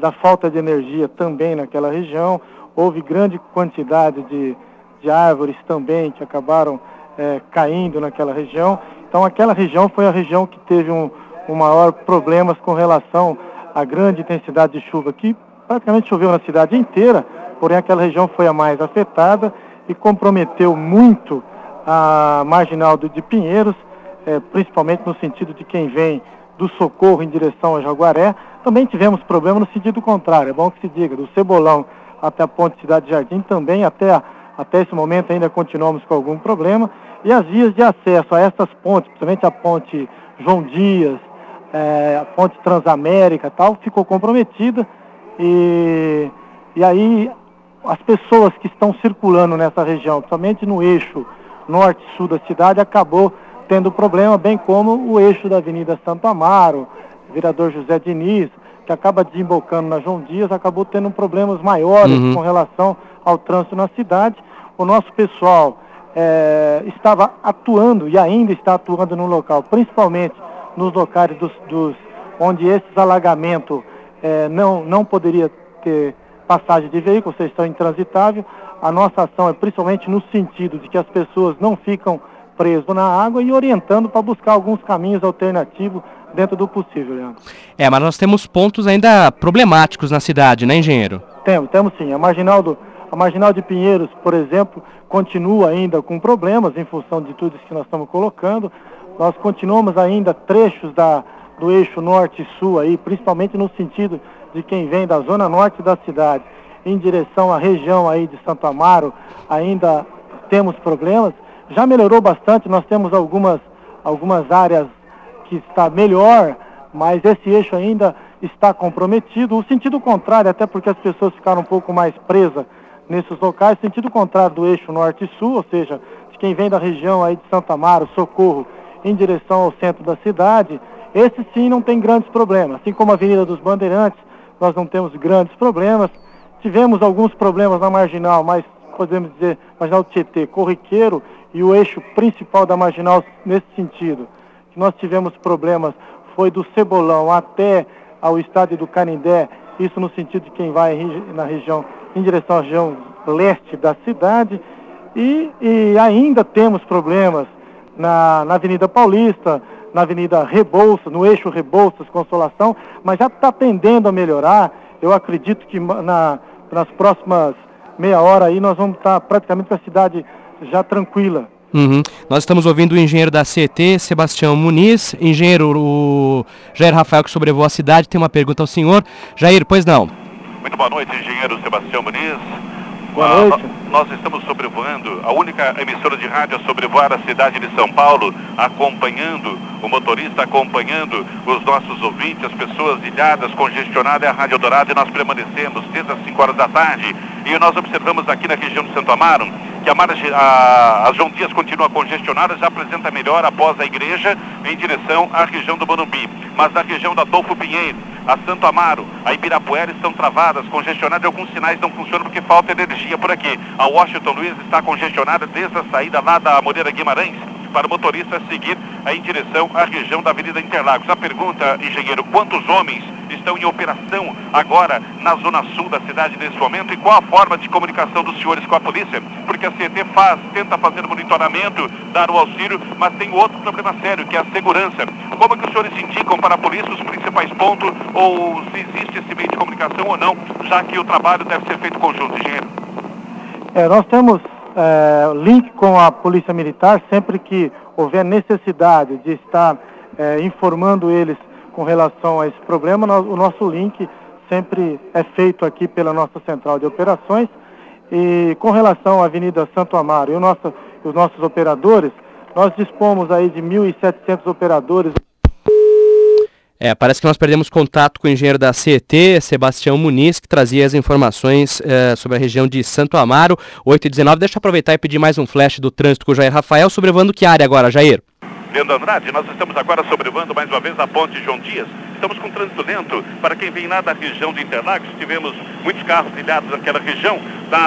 da falta de energia também naquela região. Houve grande quantidade de árvores também que acabaram caindo naquela região. Então, aquela região foi a região que teve um maior problema com relação à grande intensidade de chuva, que praticamente choveu na cidade inteira, porém aquela região foi a mais afetada e comprometeu muito a Marginal de Pinheiros, principalmente no sentido de quem vem do Socorro em direção a Jaguaré. Também tivemos problema no sentido contrário, é bom que se diga, do Cebolão até a Ponte Cidade Jardim também, até esse momento ainda continuamos com algum problema. E as vias de acesso a essas pontes, principalmente a Ponte João Dias, a Ponte Transamérica e tal, ficou comprometida. E aí as pessoas que estão circulando nessa região, principalmente no eixo norte-sul da cidade, acabou tendo problema, bem como o eixo da Avenida Santo Amaro, Vereador José Diniz, que acaba desembocando na João Dias, acabou tendo problemas maiores com relação ao trânsito na cidade. O nosso pessoal estava atuando e ainda está atuando no local, principalmente nos locais onde esses alagamentos não poderia ter passagem de veículos, vocês estão intransitável. A nossa ação é principalmente no sentido de que as pessoas não ficam preso na água e orientando para buscar alguns caminhos alternativos dentro do possível, Leandro. Mas nós temos pontos ainda problemáticos na cidade, né, engenheiro? Temos sim. A Marginal de Pinheiros, por exemplo, continua ainda com problemas em função de tudo isso que nós estamos colocando. Nós continuamos ainda trechos do eixo norte-sul aí, principalmente no sentido de quem vem da zona norte da cidade em direção à região aí de Santo Amaro, ainda temos problemas. Já melhorou bastante, nós temos algumas áreas que está melhor, mas esse eixo ainda está comprometido. O sentido contrário, até porque as pessoas ficaram um pouco mais presas nesses locais, sentido contrário do eixo norte-sul, ou seja, de quem vem da região aí de Santo Amaro, Socorro, em direção ao centro da cidade, esse sim não tem grandes problemas. Assim como a Avenida dos Bandeirantes, nós não temos grandes problemas. Tivemos alguns problemas na Marginal, mas podemos dizer, Marginal Tietê, corriqueiro, e o eixo principal da Marginal nesse sentido, que nós tivemos problemas, foi do Cebolão até ao estádio do Canindé, isso no sentido de quem vai na região, em direção à região leste da cidade, e ainda temos problemas na Avenida Paulista, na Avenida Rebouças, no eixo Rebouças Consolação, mas já está tendendo a melhorar. Eu acredito que nas próximas meia hora aí nós vamos estar praticamente com a cidade já tranquila. Nós estamos ouvindo o engenheiro da CT, Sebastião Muniz. Engenheiro, o Jair Rafael, que sobrevoa a cidade, tem uma pergunta ao senhor. Jair, pois não. Muito boa noite, engenheiro Sebastião Muniz. Boa noite. Nós estamos sobrevoando, a única emissora de rádio a sobrevoar a cidade de São Paulo, acompanhando o motorista, acompanhando os nossos ouvintes, as pessoas ilhadas, congestionadas, é a Rádio Eldorado, e nós permanecemos desde as 5 horas da tarde. E nós observamos aqui na região de Santo Amaro que a João Dias continua congestionada, já apresenta melhor após a igreja em direção à região do Morumbi. Mas na região da Adolfo Pinheiro, a Santo Amaro, a Ibirapuera estão travadas, congestionadas, e alguns sinais não funcionam porque falta energia por aqui. A Washington Luiz está congestionada desde a saída lá da Moreira Guimarães para o motorista seguir em direção à região da Avenida Interlagos. A pergunta, engenheiro, quantos homens estão em operação agora na Zona Sul da cidade nesse momento, e qual a forma de comunicação dos senhores com a polícia? Porque a CT tenta fazer monitoramento, dar o auxílio, mas tem outro problema sério, que é a segurança. Como é que os senhores indicam para a polícia os principais pontos, ou se existe esse meio de comunicação ou não, já que o trabalho deve ser feito conjunto, engenheiro? Nós temos link com a Polícia Militar, sempre que houver necessidade de estar informando eles com relação a esse problema, o nosso link sempre é feito aqui pela nossa central de operações. E com relação à Avenida Santo Amaro e os nossos operadores, nós dispomos aí de 1.700 operadores. Parece que nós perdemos contato com o engenheiro da CET, Sebastião Muniz, que trazia as informações sobre a região de Santo Amaro, 8h19. Deixa eu aproveitar e pedir mais um flash do trânsito com o Jair Rafael, sobrevoando que área agora, Jair? Leandro Andrade, nós estamos agora sobrevoando mais uma vez a ponte João Dias. Estamos com trânsito lento para quem vem lá da região de Interlagos. Tivemos muitos carros ilhados naquela região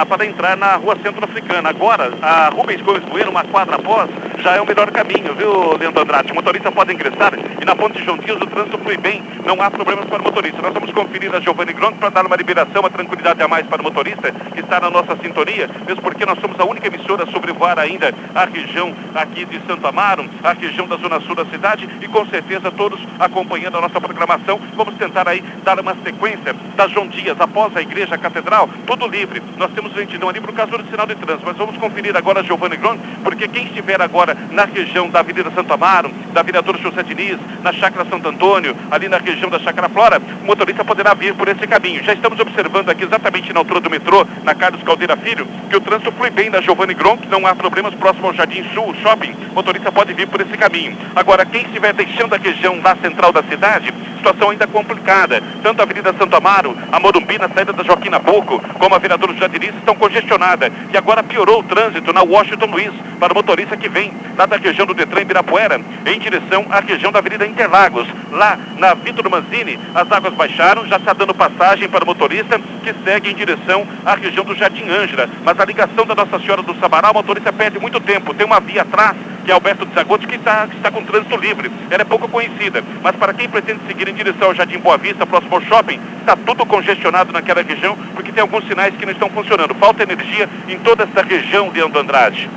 para entrar na Rua Centro-Africana. Agora, a Rubens Gomes Bueno, uma quadra após, já é o melhor caminho, viu, Leandro Andrade? O motorista pode ingressar e na ponte João Dias o trânsito flui bem. Não há problemas para o motorista. Nós vamos conferir a Giovanni Gronk para dar uma liberação, uma tranquilidade a mais para o motorista que está na nossa sintonia, mesmo porque nós somos a única emissora a sobrevoar ainda a região aqui de Santo Amaro, a região da Zona Sul da cidade, e com certeza todos acompanhando a nossa programação. Vamos tentar aí dar uma sequência da João Dias, após a igreja, a catedral, tudo livre. Nós temos lentidão ali por causa do sinal de trânsito, mas vamos conferir agora a Giovanni Gronk, porque quem estiver agora na região da Avenida Santo Amaro, da Vereadora José Diniz, na Chácara Santo Antônio, ali na região da Chácara Flora, o motorista poderá vir por esse caminho. Já estamos observando aqui exatamente na altura do metrô, na Carlos Caldeira Filho, que o trânsito flui bem na Giovanni Gronk, não há problemas próximo ao Jardim Sul, shopping, o motorista pode vir por esse caminho. Agora, quem estiver deixando a região lá central da cidade, situação ainda complicada. Tanto a Avenida Santo Amaro, a Morumbi na saída da Joaquim Nabuco, como a Vereadora José Diniz estão congestionadas. E agora piorou o trânsito na Washington Luiz, para o motorista que vem lá da região do Detran Ibirapuera, em direção à região da Avenida Interlagos. Lá na Vitor Manzini, as águas baixaram, já está dando passagem para o motorista que segue em direção à região do Jardim Ângela. Mas a ligação da Nossa Senhora do Sabará, o motorista perde muito tempo. Tem uma via atrás, que é Alberto de Zagotti, que está com trânsito livre. Ela é pouco conhecida, mas para quem pretende seguir em direção ao Jardim Boa Vista, próximo ao shopping, está tudo congestionado naquela região, porque tem alguns sinais que não estão funcionando. Falta energia em toda essa região, Leandro Andrade.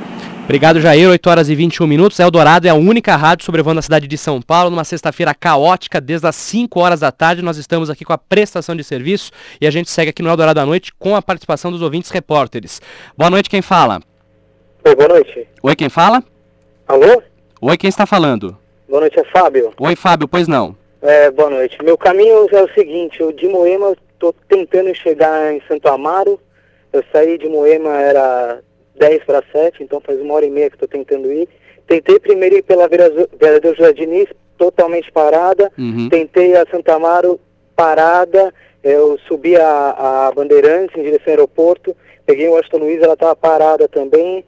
Obrigado, Jair. 8h21. Eldorado é a única rádio sobrevoando a cidade de São Paulo numa sexta-feira caótica, desde as 5 horas da tarde. Nós estamos aqui com a prestação de serviço e a gente segue aqui no Eldorado à noite com a participação dos ouvintes repórteres. Boa noite, quem fala? Oi, boa noite. Oi, quem fala? Alô? Oi, quem está falando? Boa noite, é Fábio. Oi, Fábio, pois não? Boa noite. Meu caminho é o seguinte, eu de Moema estou tentando chegar em Santo Amaro. Eu saí de Moema, era 10 para 7, então faz 1h30 que estou tentando ir. Tentei primeiro ir pela Vereador José Diniz, totalmente parada. Uhum. Tentei a Santo Amaro, parada. Eu subi a Bandeirantes em direção ao aeroporto. Peguei o Washington Luiz, ela estava parada também.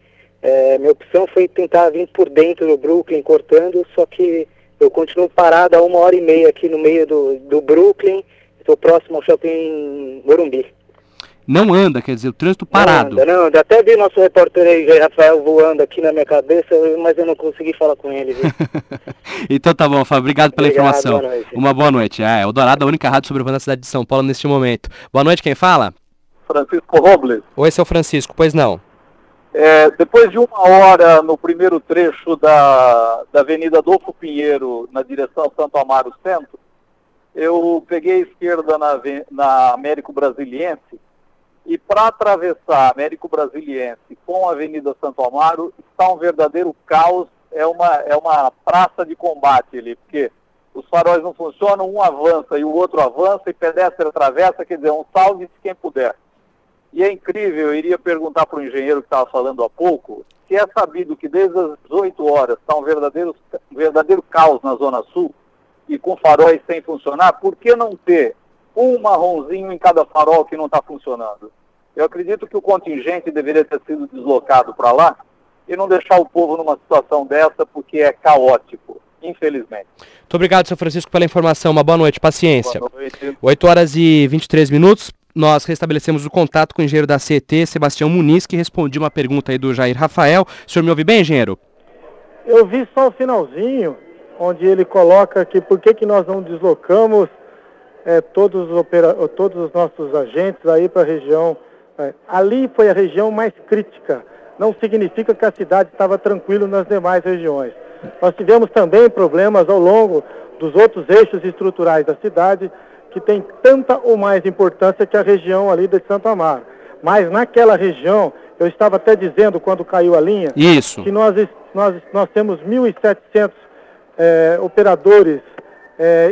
Minha opção foi tentar vir por dentro do Brooklyn, cortando, só que eu continuo parado há 1h30 aqui no meio do Brooklyn, estou próximo ao shopping Morumbi. Não anda, quer dizer, o trânsito parado. Não anda. Até vi nosso repórter aí, Rafael, voando aqui na minha cabeça, mas eu não consegui falar com ele. Viu? Então tá bom, Fábio, obrigado pela informação. Boa noite. Uma boa noite. Eldorado, a única rádio sobrevivendo na cidade de São Paulo neste momento. Boa noite, quem fala? Francisco Robles. Oi, seu Francisco, pois não? Depois de 1h no primeiro trecho da Avenida Adolfo Pinheiro, na direção Santo Amaro Centro, eu peguei a esquerda na Américo Brasiliense, e para atravessar a Américo Brasiliense com a Avenida Santo Amaro está um verdadeiro caos, é uma praça de combate ali, porque os faróis não funcionam, um avança e o outro avança, e pedestre atravessa, quer dizer, salve-se quem puder. E é incrível, eu iria perguntar para o engenheiro que estava falando há pouco, se é sabido que desde as 8h está um verdadeiro caos na Zona Sul, e com faróis sem funcionar, por que não ter um marronzinho em cada farol que não está funcionando? Eu acredito que o contingente deveria ter sido deslocado para lá e não deixar o povo numa situação dessa, porque é caótico. Infelizmente. Muito obrigado, seu Francisco, pela informação. Uma boa noite, paciência. Boa noite. 8h23. Nós restabelecemos o contato com o engenheiro da CET, Sebastião Muniz, que respondeu uma pergunta aí do Jair Rafael. O senhor me ouve bem, engenheiro? Eu vi só o finalzinho, onde ele coloca que por que nós não deslocamos todos os nossos agentes aí para a região. Ali foi a região mais crítica. Não significa que a cidade estava tranquila nas demais regiões. Nós tivemos também problemas ao longo dos outros eixos estruturais da cidade, que tem tanta ou mais importância que a região ali de Santo Amaro. Mas naquela região, eu estava até dizendo quando caiu a linha, que nós temos 1.700 operadores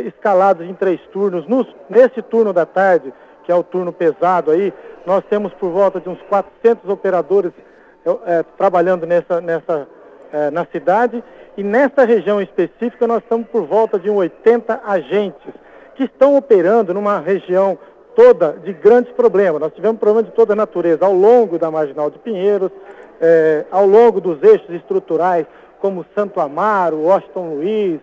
escalados em 3 turnos. Nesse turno da tarde, que é o turno pesado aí, nós temos por volta de uns 400 operadores trabalhando na cidade, e nessa região específica nós estamos por volta de 80 agentes que estão operando numa região toda de grandes problemas. Nós tivemos problemas de toda natureza ao longo da Marginal de Pinheiros, ao longo dos eixos estruturais como Santo Amaro, Washington Luiz,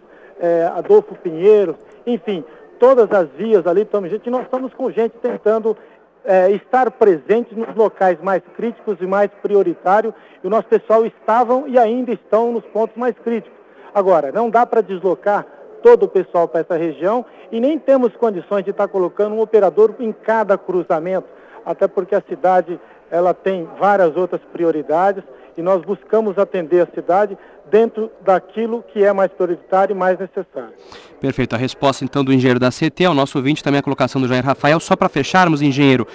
Adolfo Pinheiro, enfim, todas as vias ali estamos gente, nós estamos com gente tentando estar presente nos locais mais críticos e mais prioritários, e o nosso pessoal estavam e ainda estão nos pontos mais críticos. Agora, não dá para deslocar todo o pessoal para essa região e nem temos condições de estar colocando um operador em cada cruzamento, até porque a cidade ela tem várias outras prioridades e nós buscamos atender a cidade dentro daquilo que é mais prioritário e mais necessário. Perfeito. A resposta, então, do engenheiro da CT, ao nosso ouvinte, também a colocação do Jair Rafael. Só para fecharmos, engenheiro,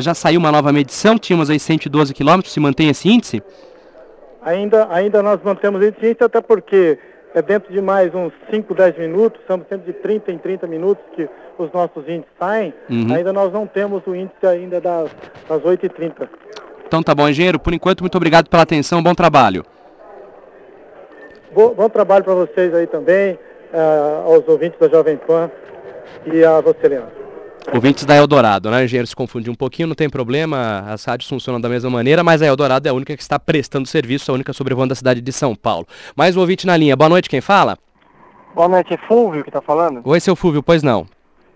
já saiu uma nova medição, tínhamos aí 112 quilômetros, se mantém esse índice? Ainda nós mantemos esse índice, até porque dentro de mais uns 5, 10 minutos, estamos sempre de 30 em 30 minutos que os nossos índices saem, ainda nós não temos o índice ainda das 8h30. Então tá bom, engenheiro. Por enquanto, muito obrigado pela atenção, bom trabalho. Bom trabalho para vocês aí também, aos ouvintes da Jovem Pan e a você, Leandro. Ouvintes da Eldorado, né? O engenheiro se confundiu um pouquinho, não tem problema, as rádios funcionam da mesma maneira, mas a Eldorado é a única que está prestando serviço, a única sobrevoando da cidade de São Paulo. Mais um ouvinte na linha. Boa noite, quem fala? Boa noite, é Fulvio que está falando? Oi, seu Fulvio, pois não?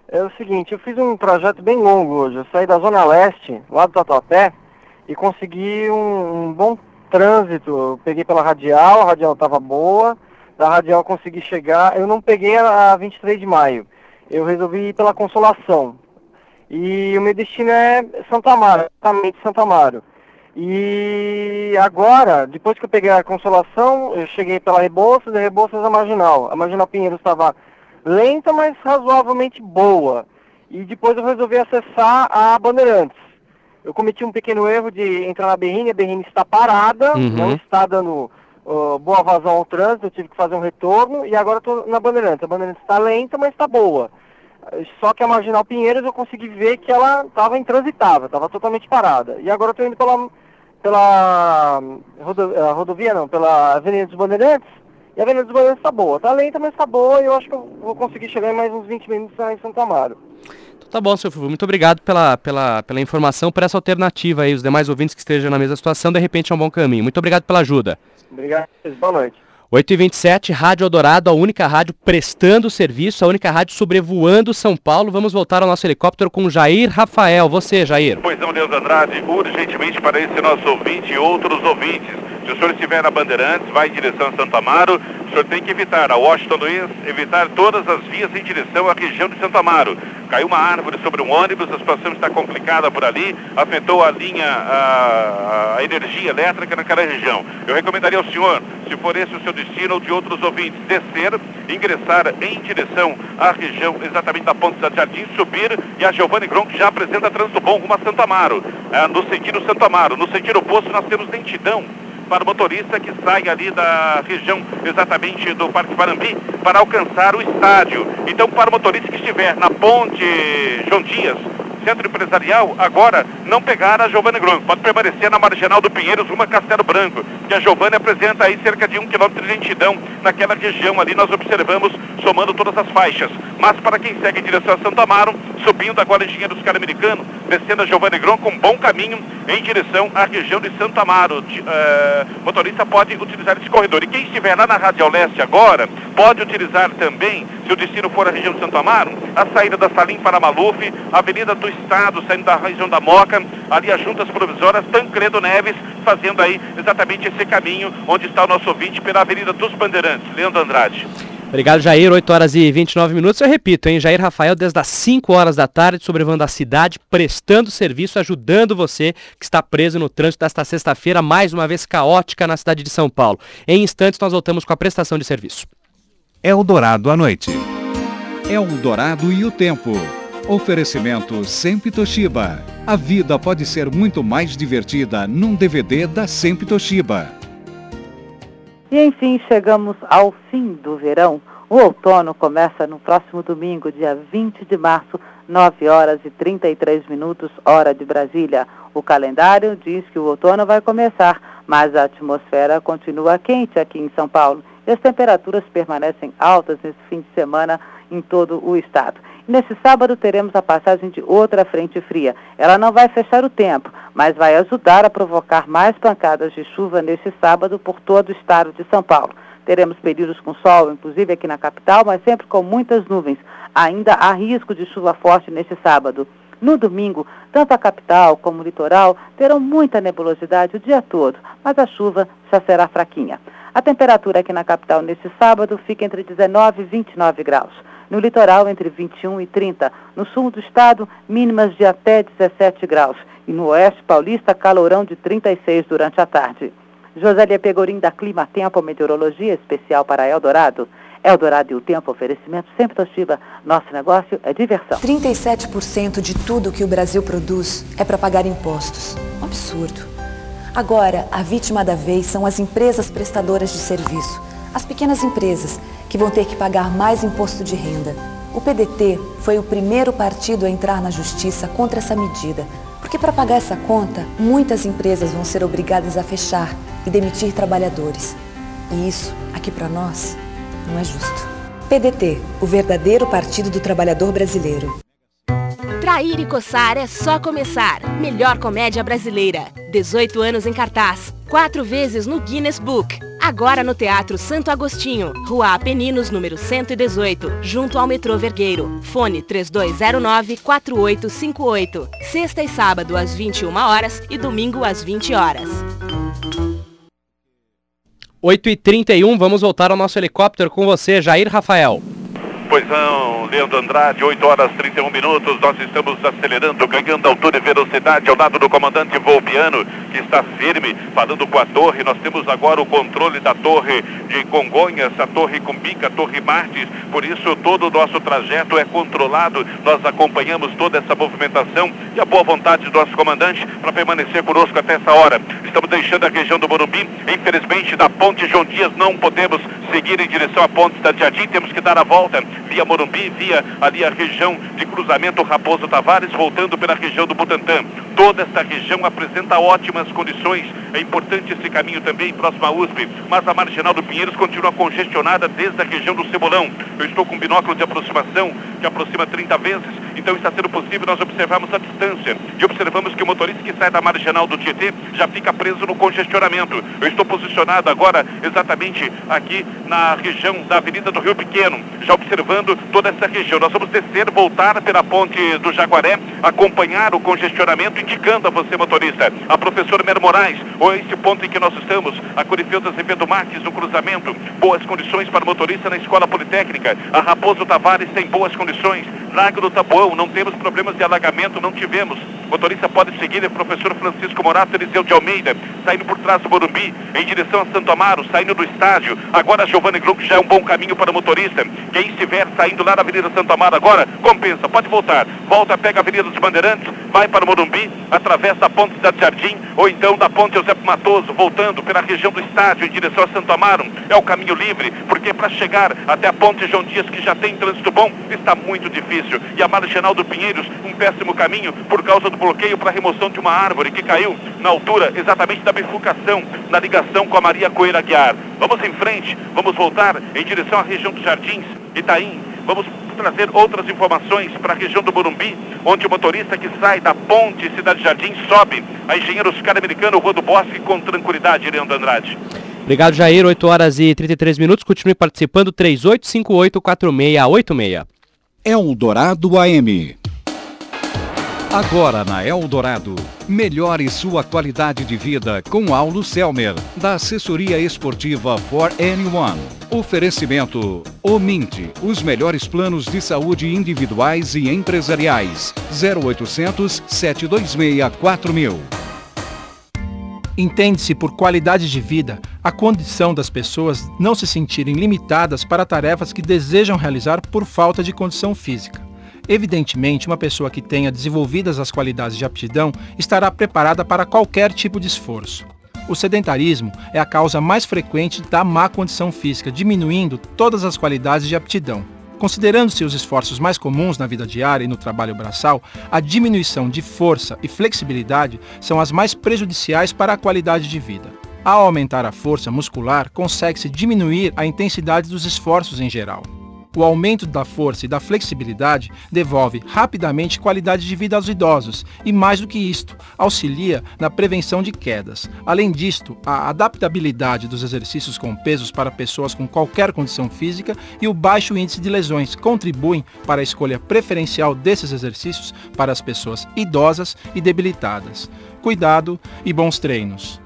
É o seguinte, eu fiz um trajeto bem longo hoje, eu saí da Zona Leste, lá do Tatuapé, e consegui um bom trânsito, eu peguei pela Radial, a Radial estava boa, da Radial consegui chegar, eu não peguei a 23 de maio, eu resolvi ir pela Consolação, e o meu destino é Santo Amaro, exatamente Santo Amaro, e agora, depois que eu peguei a Consolação, eu cheguei pela Rebouças, da Rebouças a Marginal Pinheiros estava lenta, mas razoavelmente boa, e depois eu resolvi acessar a Bandeirantes. Eu cometi um pequeno erro de entrar na Berrine, a Berrine está parada, não está dando boa vazão ao trânsito, eu tive que fazer um retorno e agora estou na Bandeirantes. A Bandeirantes está lenta, mas está boa. Só que a Marginal Pinheiros eu consegui ver que ela estava intransitável, estava totalmente parada. E agora estou indo pela Avenida dos Bandeirantes, e a Avenida dos Bandeirantes está boa. Está lenta, mas está boa e eu acho que eu vou conseguir chegar em mais uns 20 minutos em Santo Amaro. Tá bom, seu Fulvio, muito obrigado pela informação, por essa alternativa aí, os demais ouvintes que estejam na mesma situação, de repente é um bom caminho. Muito obrigado pela ajuda. Obrigado, boa noite. 8h27, Rádio Eldorado, a única rádio prestando serviço, a única rádio sobrevoando São Paulo. Vamos voltar ao nosso helicóptero com Jair Rafael. Você, Jair. Pois não, Deus Andrade, urgentemente para esse nosso ouvinte e outros ouvintes. Se o senhor estiver na Bandeirantes, vai em direção a Santo Amaro, o senhor tem que evitar a Washington Luiz, evitar todas as vias em direção à região de Santo Amaro. Caiu uma árvore sobre um ônibus, a situação está complicada por ali, afetou a linha, a energia elétrica naquela região. Eu recomendaria ao senhor, se for esse o seu destino ou de outros ouvintes, descer, ingressar em direção à região exatamente da Ponte Cidade Jardim, subir, e a Giovanni Gronk já apresenta trânsito bom rumo a Santo Amaro, no sentido Santo Amaro. No sentido oposto, nós temos lentidão para o motorista que sai ali da região exatamente do Parque Parambi para alcançar o estádio. Então, para o motorista que estiver na Ponte João Dias, Centro Empresarial, agora não pegar a Giovanni Gronk, pode permanecer na Marginal do Pinheiros, rumo a Castelo Branco, que a Giovanni apresenta aí cerca de 1 quilômetro de lentidão naquela região ali, nós observamos, somando todas as faixas. Mas para quem segue em direção a Santo Amaro, subindo agora Engenheiro dos Americano, descendo a Giovanni Gronk, com um bom caminho em direção à região de Santo Amaro. Motorista pode utilizar esse corredor. E quem estiver lá na Radial Leste agora, pode utilizar também, se o destino for a região de Santo Amaro, a saída da Salim para Maluf, Avenida do Estado, saindo da região da Moca, ali as juntas provisórias, Tancredo Neves, fazendo aí exatamente esse caminho onde está o nosso ouvinte pela Avenida dos Bandeirantes. Leandro Andrade. Obrigado, Jair. 8h29. Eu repito, hein? Jair Rafael, desde as 5 horas da tarde, sobrevoando a cidade, prestando serviço, ajudando você que está preso no trânsito desta sexta-feira, mais uma vez caótica na cidade de São Paulo. Em instantes, nós voltamos com a prestação de serviço. Eldorado à noite. Eldorado e o tempo. Oferecimento Sempre Toshiba. A vida pode ser muito mais divertida num DVD da Sempre Toshiba. E enfim, chegamos ao fim do verão, O outono começa no próximo domingo, dia 20 de março, 9 horas e 33 minutos, hora de Brasília. O calendário diz que o outono vai começar, mas a atmosfera continua quente aqui em São Paulo. E as temperaturas permanecem altas nesse fim de semana em todo o estado. Nesse sábado teremos a passagem de outra frente fria. Ela não vai fechar o tempo, mas vai ajudar a provocar mais pancadas de chuva neste sábado por todo o estado de São Paulo. Teremos períodos com sol, inclusive aqui na capital, mas sempre com muitas nuvens. Ainda há risco de chuva forte neste sábado. No domingo, tanto a capital como o litoral terão muita nebulosidade o dia todo, mas a chuva já será fraquinha. A temperatura aqui na capital neste sábado fica entre 19 e 29 graus. No litoral, entre 21 e 30. No sul do estado, mínimas de até 17 graus. E no oeste paulista, calorão de 36 durante a tarde. Josélia Pegorim, da Clima Tempo, meteorologia especial para Eldorado. Eldorado e o Tempo, oferecimento sempre Toshiba. Nosso negócio é diversão. 37% de tudo que o Brasil produz é para pagar impostos. Um absurdo. Agora, a vítima da vez são as empresas prestadoras de serviço. As pequenas empresas, que vão ter que pagar mais imposto de renda. O PDT foi o primeiro partido a entrar na justiça contra essa medida, porque para pagar essa conta, muitas empresas vão ser obrigadas a fechar e demitir trabalhadores. E isso, aqui para nós, não é justo. PDT, o verdadeiro partido do trabalhador brasileiro. Trair e coçar é só começar. Melhor comédia brasileira. 18 anos em cartaz. 4 vezes no Guinness Book. Agora no Teatro Santo Agostinho, Rua Apeninos, número 118, junto ao metrô Vergueiro. Fone 3209-4858. Sexta e sábado às 21 horas e domingo às 20 horas. 8h31, vamos voltar ao nosso helicóptero com você, Jair Rafael. Pois não, Leandro Andrade, 8 horas 31 minutos, nós estamos acelerando, ganhando altura e velocidade ao lado do comandante Volpiano, que está firme, falando com a torre. Nós temos agora o controle da torre de Congonhas, a torre Cumbica, a torre Martins, por isso todo o nosso trajeto é controlado, nós acompanhamos toda essa movimentação e a boa vontade do nosso comandante para permanecer conosco até essa hora. Estamos deixando a região do Morumbi, infelizmente da ponte João Dias não podemos seguir em direção à ponte Cidade Jardim, temos que dar a volta via Morumbi, via ali a região de cruzamento Raposo Tavares, voltando pela região do Butantã. Toda esta região apresenta ótimas condições, é importante esse caminho também próximo à USP, mas a Marginal do Pinheiros continua congestionada desde a região do Cebolão. Eu estou com um binóculo de aproximação, que aproxima 30 vezes, então está sendo possível nós observarmos a distância e observamos que o motorista que sai da Marginal do Tietê já fica preso no congestionamento. Eu estou posicionado agora exatamente aqui na região da Avenida do Rio Pequeno, já observando toda essa região. Nós vamos descer, voltar pela ponte do Jaguaré, acompanhar o congestionamento, indicando a você, motorista, a Professora Mello Moraes, ou esse ponto em que nós estamos, a Corifeu da Azevedo Marques, no cruzamento, boas condições para o motorista na Escola Politécnica, a Raposo Tavares tem boas condições, Lago do Taboão, não temos problemas de alagamento, não tivemos. Motorista pode seguir, é Professor Francisco Morato, Eliseu de Almeida, saindo por trás do Morumbi, em direção a Santo Amaro, saindo do estádio. Agora Giovanni Gluck já é um bom caminho para o motorista. Quem estiver saindo lá da Avenida Santo Amaro agora, compensa, pode voltar. Volta, pega a Avenida dos Bandeirantes, vai para o Morumbi, atravessa a ponte Cidade Jardim, ou então da ponte José Matoso, voltando pela região do estádio, em direção a Santo Amaro. É o caminho livre, porque para chegar até a ponte João Dias, que já tem trânsito bom, está muito difícil. E a Marginal do Pinheiros, um péssimo caminho, por causa do bloqueio para a remoção de uma árvore que caiu na altura exatamente da bifurcação, na ligação com a Maria Coelho Aguiar. Vamos em frente, vamos voltar em direção à região dos Jardins, Itaim. Vamos trazer outras informações para a região do Morumbi, onde o motorista que sai da ponte Cidade Jardim sobe a Engenheiro Oscar Americano, Rua do Bosque, com tranquilidade, Leandro Andrade. Obrigado, Jair. 8 horas e 33 minutos. Continue participando, 38584686. Eldorado AM. Agora na Eldorado, melhore sua qualidade de vida com Aulo Selmer, da assessoria esportiva For Anyone. Oferecimento Omint, os melhores planos de saúde individuais e empresariais. 0800 726 4000. Entende-se por qualidade de vida a condição das pessoas não se sentirem limitadas para tarefas que desejam realizar por falta de condição física. Evidentemente, uma pessoa que tenha desenvolvidas as qualidades de aptidão estará preparada para qualquer tipo de esforço. O sedentarismo é a causa mais frequente da má condição física, diminuindo todas as qualidades de aptidão. Considerando-se os esforços mais comuns na vida diária e no trabalho braçal, a diminuição de força e flexibilidade são as mais prejudiciais para a qualidade de vida. Ao aumentar a força muscular, consegue-se diminuir a intensidade dos esforços em geral. O aumento da força e da flexibilidade devolve rapidamente qualidade de vida aos idosos e, mais do que isto, auxilia na prevenção de quedas. Além disto, a adaptabilidade dos exercícios com pesos para pessoas com qualquer condição física e o baixo índice de lesões contribuem para a escolha preferencial desses exercícios para as pessoas idosas e debilitadas. Cuidado e bons treinos!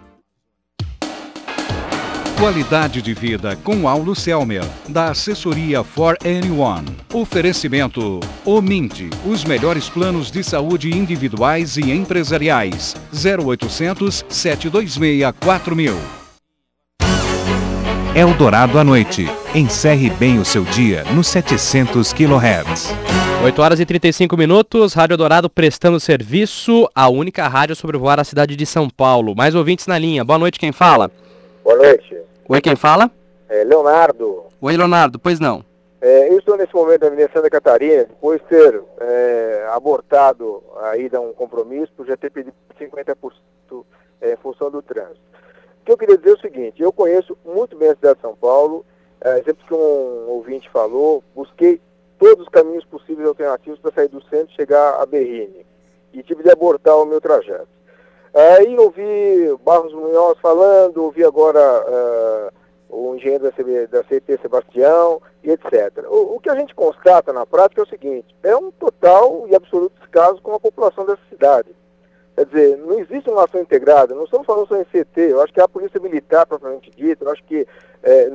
Qualidade de vida com Aulo Selmer, da assessoria For Anyone. Oferecimento Omint, os melhores planos de saúde individuais e empresariais. 0800 726 4000. Eldorado à noite. Encerre bem o seu dia nos 700 kHz. 8 horas e 35 minutos, Rádio Eldorado prestando serviço, a única rádio sobrevoar a cidade de São Paulo. Mais ouvintes na linha. Boa noite, quem fala? Boa noite. Oi, quem fala? É Leonardo. Oi, Leonardo, pois não? Eu estou nesse momento na Avenida Santa Catarina, depois de ter abortado a ida a um compromisso, por já ter pedido 50% em função do trânsito. O que eu queria dizer é o seguinte: eu conheço muito bem a cidade de São Paulo, sempre que um ouvinte falou, busquei todos os caminhos possíveis alternativos para sair do centro e chegar a Berrini, e tive de abortar o meu trajeto. Aí ouvi Barros Munhoz falando, ouvi agora o engenheiro da CT Sebastião e etc. O que a gente constata na prática é o seguinte: é um total e absoluto descaso com a população dessa cidade. Quer dizer, não existe uma ação integrada, não estamos falando só em CT, eu acho que a polícia militar, propriamente dita, eu acho que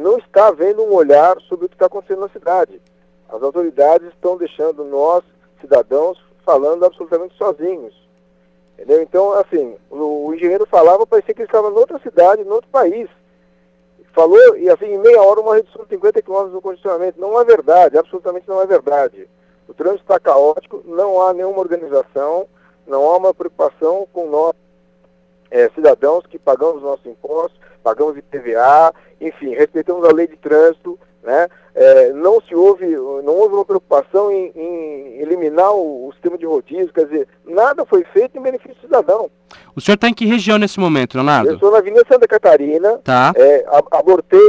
não está havendo um olhar sobre o que está acontecendo na cidade. As autoridades estão deixando nós, cidadãos, falando absolutamente sozinhos. Entendeu? Então, assim, o engenheiro falava, parecia que ele estava em outra cidade, em outro país. Falou, e assim, em meia hora, uma redução de 50 quilômetros no condicionamento. Não é verdade, absolutamente não é verdade. O trânsito está caótico, não há nenhuma organização, não há uma preocupação com nós, cidadãos, que pagamos nossos impostos, pagamos IPVA, enfim, respeitamos a lei de trânsito, né? Não houve uma preocupação em eliminar o sistema de rodízio, quer dizer, nada foi feito em benefício do cidadão. O senhor está em que região nesse momento, Leonardo? Eu estou na Avenida Santa Catarina, tá. Abortei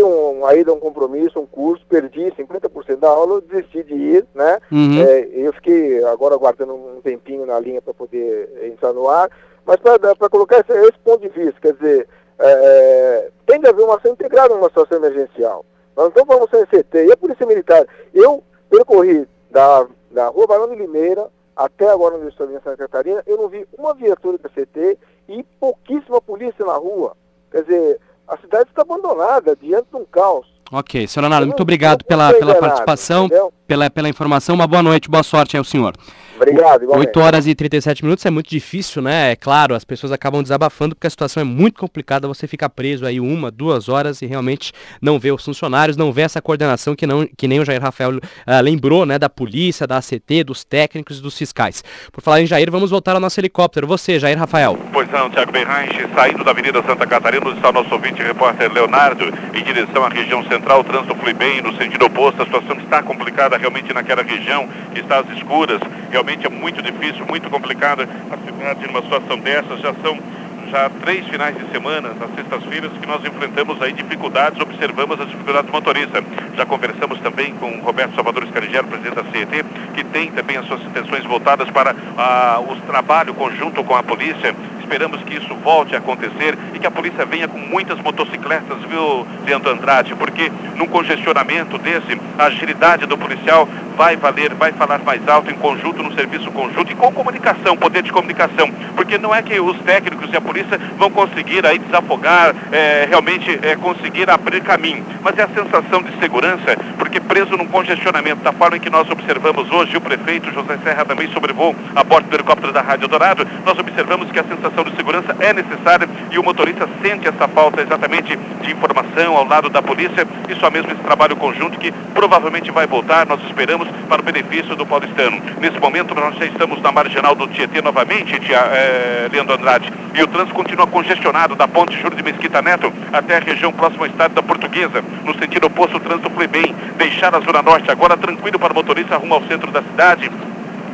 a ida a um compromisso, um curso, perdi 50% da aula, desisti de ir, né? Uhum. Eu fiquei agora aguardando um tempinho na linha para poder entrar no ar, mas para colocar esse ponto de vista, quer dizer, tem de haver uma ação integrada numa situação emergencial. Nós não estamos falando só em CT, e a Polícia Militar. Eu percorri da Rua Barão de Limeira até agora onde eu estou em Santa Catarina, eu não vi uma viatura da CT e pouquíssima polícia na rua. Quer dizer, a cidade está abandonada diante de um caos. Ok, senhor Leonardo, muito obrigado pela participação, pela informação. Uma boa noite, boa sorte ao senhor. Obrigado, igualmente. 8 horas e 37 minutos é muito difícil, né? É claro, as pessoas acabam desabafando porque a situação é muito complicada, você fica preso aí 1, 2 horas e realmente não vê os funcionários, não vê essa coordenação que nem o Jair Rafael lembrou, né? Da polícia, da ACT, dos técnicos e dos fiscais. Por falar em Jair, vamos voltar ao nosso helicóptero. Você, Jair Rafael. Pois não, Thiago Berranche, saindo da Avenida Santa Catarina, está o nosso ouvinte repórter Leonardo, em direção à região central. O trânsito flui bem, no sentido oposto, a situação está complicada realmente naquela região, que está às escuras, realmente é muito difícil, muito complicada a cidade numa situação dessas. Já são 3 finais de semana, nas sextas-feiras, que nós enfrentamos aí dificuldades, observamos as dificuldades do motorista. Já conversamos também com o Roberto Salvador Scarigero, presidente da CET, que tem também as suas intenções voltadas para o trabalho conjunto com a polícia. Esperamos que isso volte a acontecer e que a polícia venha com muitas motocicletas, viu, Leandro Andrade, porque num congestionamento desse, a agilidade do policial vai falar mais alto em conjunto, no serviço conjunto e com comunicação, poder de comunicação, porque não é que os técnicos e a polícia vão conseguir aí desafogar, conseguir abrir caminho. Mas é a sensação de segurança, porque preso num congestionamento, da forma que nós observamos hoje, o prefeito José Serra também sobrevoou a bordo do helicóptero da Rádio Eldorado, nós observamos que a sensação de segurança é necessária e o motorista sente essa falta exatamente de informação ao lado da polícia e só mesmo esse trabalho conjunto que provavelmente vai voltar, nós esperamos, para o benefício do paulistano. Nesse momento nós já estamos na Marginal do Tietê novamente, Leandro Andrade, e o trânsito continua congestionado da ponte Júlio de Mesquita Neto até a região próxima ao estádio da Portuguesa. No sentido oposto, o trânsito flui bem. Deixar a Zona Norte agora tranquilo para o motorista rumo ao centro da cidade.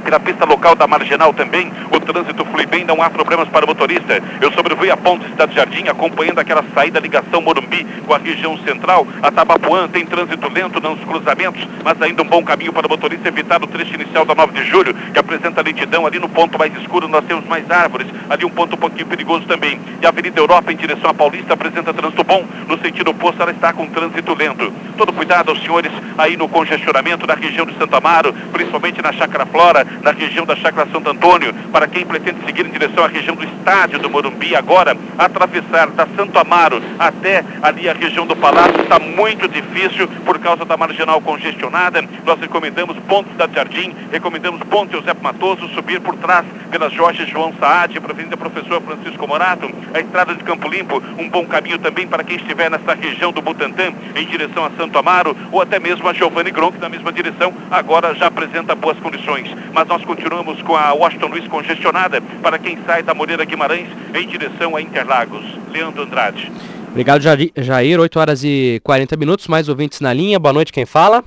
Na pista local da Marginal também, o trânsito flui bem, não há problemas para o motorista. Eu sobrevoei a Ponte Cidade Jardim, acompanhando aquela saída, ligação Morumbi com a região central. A Tabapuã tem trânsito lento nos cruzamentos, mas ainda um bom caminho para o motorista evitar o trecho inicial da 9 de julho, que apresenta lentidão ali no ponto mais escuro, nós temos mais árvores, ali um ponto um pouquinho perigoso também. E a Avenida Europa em direção à Paulista apresenta trânsito bom, no sentido oposto ela está com trânsito lento. Todo cuidado aos senhores aí no congestionamento da região de Santo Amaro, principalmente na Chácara Flora, na região da Chácara Santo Antônio, para quem pretende seguir em direção à região do estádio do Morumbi agora, atravessar da Santo Amaro até ali a região do Palácio está muito difícil por causa da Marginal congestionada. Nós recomendamos Ponte Cidade Jardim, recomendamos Ponte Eusébio Matoso, subir por trás pelas Jorge João Saad, para a Avenida Professor Francisco Morato, a Estrada de Campo Limpo, um bom caminho também para quem estiver nessa região do Butantã, em direção a Santo Amaro, ou até mesmo a Giovanni Gronk, na mesma direção, agora já apresenta boas condições. Mas nós continuamos com a Washington Luiz congestionada para quem sai da Moreira Guimarães em direção a Interlagos. Leandro Andrade. Obrigado, Jair. 8 horas e 40 minutos, mais ouvintes na linha. Boa noite, quem fala?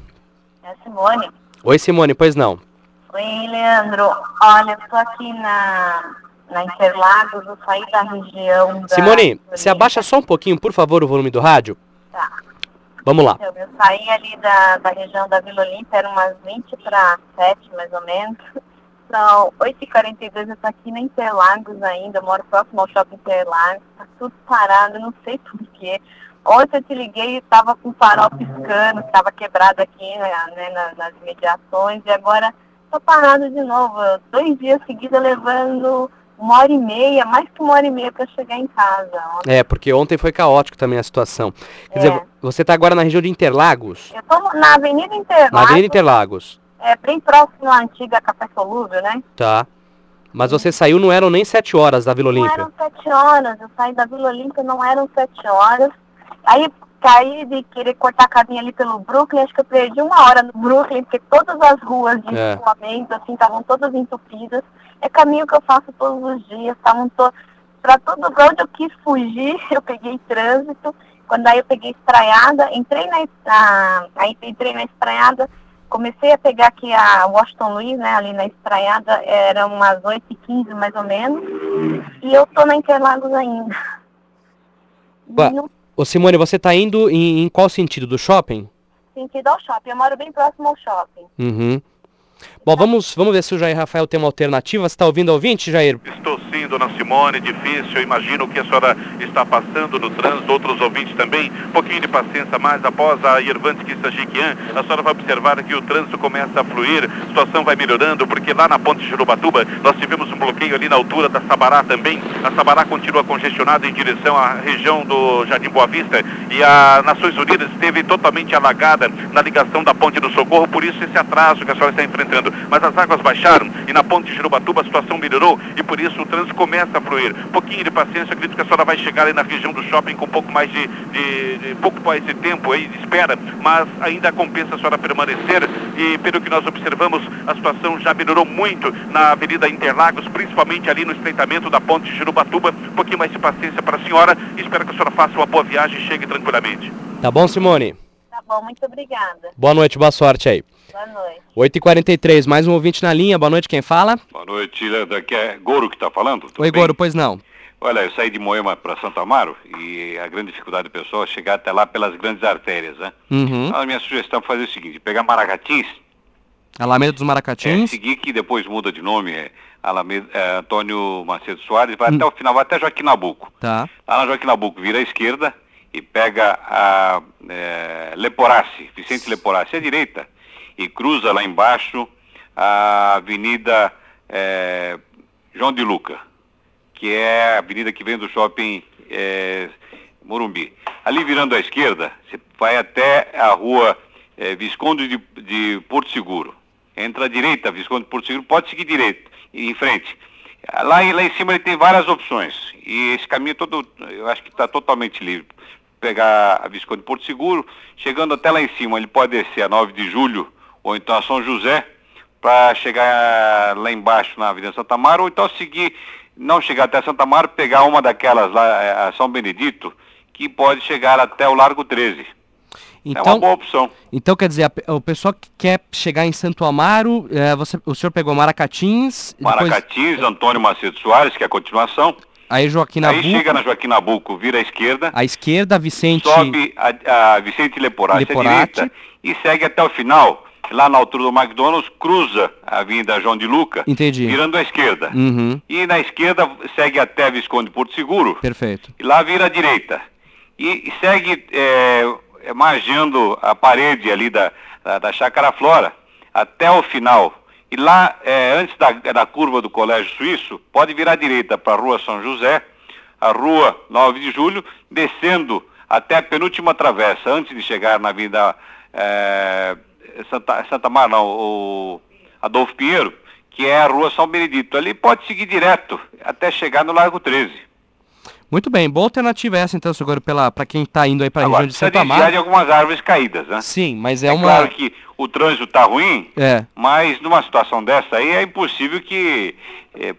É a Simone. Oi, Simone, pois não? Oi, Leandro. Olha, eu estou aqui na Interlagos, eu saí da região da... Simone, você abaixa só um pouquinho, por favor, o volume do rádio? Tá. Vamos lá. Eu saí ali da região da Vila Olímpia, eram umas 20 para 7, mais ou menos. São 8h42, eu estou aqui na Interlagos ainda, eu moro próximo ao shopping Interlagos, está tudo parado, não sei porquê. Ontem eu te liguei e estava com o farol piscando, estava quebrado aqui, né, nas imediações, e agora estou parado de novo. 2 dias seguidos levando 1h30, mais que 1h30 para chegar em casa. Ontem. É, porque ontem foi caótico também a situação. Quer dizer, você está agora na região de Interlagos? Eu estou na Avenida Interlagos. Na Avenida Interlagos. É, bem próximo à antiga Café Solúvel, né? Tá. Mas você saiu, não eram nem 7 horas da Vila Olímpia? Não eram 7 horas. Eu saí da Vila Olímpia, não eram 7 horas. Aí caí de querer cortar a caminha ali pelo Brooklyn, acho que eu perdi 1 hora no Brooklyn, porque todas as ruas de escoamento, assim, estavam todas entupidas. É caminho que eu faço todos os dias, estavam para todo lugar onde eu quis fugir, eu peguei trânsito. Quando aí eu peguei estraiada, entrei na estraiada, comecei a pegar aqui a Washington Luiz, né, ali na estraiada, eram umas 8h15 mais ou menos, e eu tô na Interlagos ainda. Ô Simone, você tá indo em qual sentido? Do shopping? Sentido ao shopping, eu moro bem próximo ao shopping. Uhum. Bom, vamos ver se o Jair Rafael tem uma alternativa. Você está ouvindo, ouvinte, Jair? Estou sim, dona Simone, difícil. Eu imagino que a senhora está passando no trânsito, outros ouvintes também. Um pouquinho de paciência mais. Após a Yervante Kissajikian, a senhora vai observar que o trânsito começa a fluir, a situação vai melhorando, porque lá na ponte de Jurubatuba nós tivemos um bloqueio ali na altura da Sabará também. A Sabará continua congestionada em direção à região do Jardim Boa Vista, e a Nações Unidas esteve totalmente alagada na ligação da ponte do Socorro, por isso esse atraso que a senhora está enfrentando. Mas as águas baixaram e na ponte de Jurubatuba a situação melhorou e por isso o trânsito começa a fluir. Um pouquinho de paciência, acredito que a senhora vai chegar aí na região do shopping com um pouco mais de tempo aí de espera, mas ainda compensa a senhora permanecer e pelo que nós observamos, a situação já melhorou muito na Avenida Interlagos, principalmente ali no estreitamento da ponte de Jurubatuba. Um pouquinho mais de paciência para a senhora e espero que a senhora faça uma boa viagem e chegue tranquilamente. Tá bom, Simone? Tá bom, muito obrigada. Boa noite, boa sorte aí. Boa noite. 8h43, mais um ouvinte na linha. Boa noite, quem fala? Boa noite, Leandro. Aqui é Goro que está falando. Oi, Goro, pois não? Olha, eu saí de Moema para Santo Amaro e a grande dificuldade do pessoal é chegar até lá pelas grandes artérias, né? Uhum. Então, a minha sugestão é fazer o seguinte, pegar Maracatins. Alameda dos Maracatins. Seguir, que depois muda de nome, Alameda, Antônio Macedo Soares, vai até o final, vai até Joaquim Nabuco. Tá. Lá na Joaquim Nabuco, vira à esquerda e pega a Leporassi, Vicente Leporassi, à direita. E cruza lá embaixo a Avenida João de Luca, que é a avenida que vem do shopping Morumbi. Ali virando à esquerda, você vai até a rua Visconde de Porto Seguro. Entra à direita, Visconde de Porto Seguro, pode seguir direito, em frente. Lá em cima ele tem várias opções. E esse caminho todo, eu acho que está totalmente livre. Pegar a Visconde de Porto Seguro, chegando até lá em cima, ele pode descer a 9 de julho, ou então a São José, para chegar lá embaixo na Avenida Santo Amaro, ou então seguir, não chegar até Santo Amaro, pegar uma daquelas lá, a São Benedito, que pode chegar até o Largo 13. Então, é uma boa opção. Então, quer dizer, o pessoal que quer chegar em Santo Amaro, o senhor pegou Maracatins, depois... Antônio Macedo Soares, que é a continuação. Aí Joaquim Nabuco. Aí chega na Joaquim Nabuco, vira à esquerda. À esquerda, Vicente... Sobe a Vicente Leporati à direita e segue até o final, lá na altura do McDonald's, cruza a Avenida João de Luca, entendi, virando à esquerda. Uhum. E na esquerda segue até Visconde Porto Seguro. Perfeito. E lá vira à direita. E segue margeando a parede ali da Chácara Flora até o final. E lá, antes da curva do Colégio Suíço, pode virar à direita para a Rua São José, a Rua 9 de Julho, descendo até a penúltima travessa, antes de chegar na Avenida Santa Mar, não, o Adolfo Pinheiro, que é a Rua São Benedito. Ali pode seguir direto até chegar no Largo 13. Muito bem, boa alternativa essa então, senhor, para quem está indo aí para a região de Santo Amaro. Agora, precisa de algumas árvores caídas, né? Sim, mas é uma... Claro que o trânsito está ruim, mas numa situação dessa aí é impossível que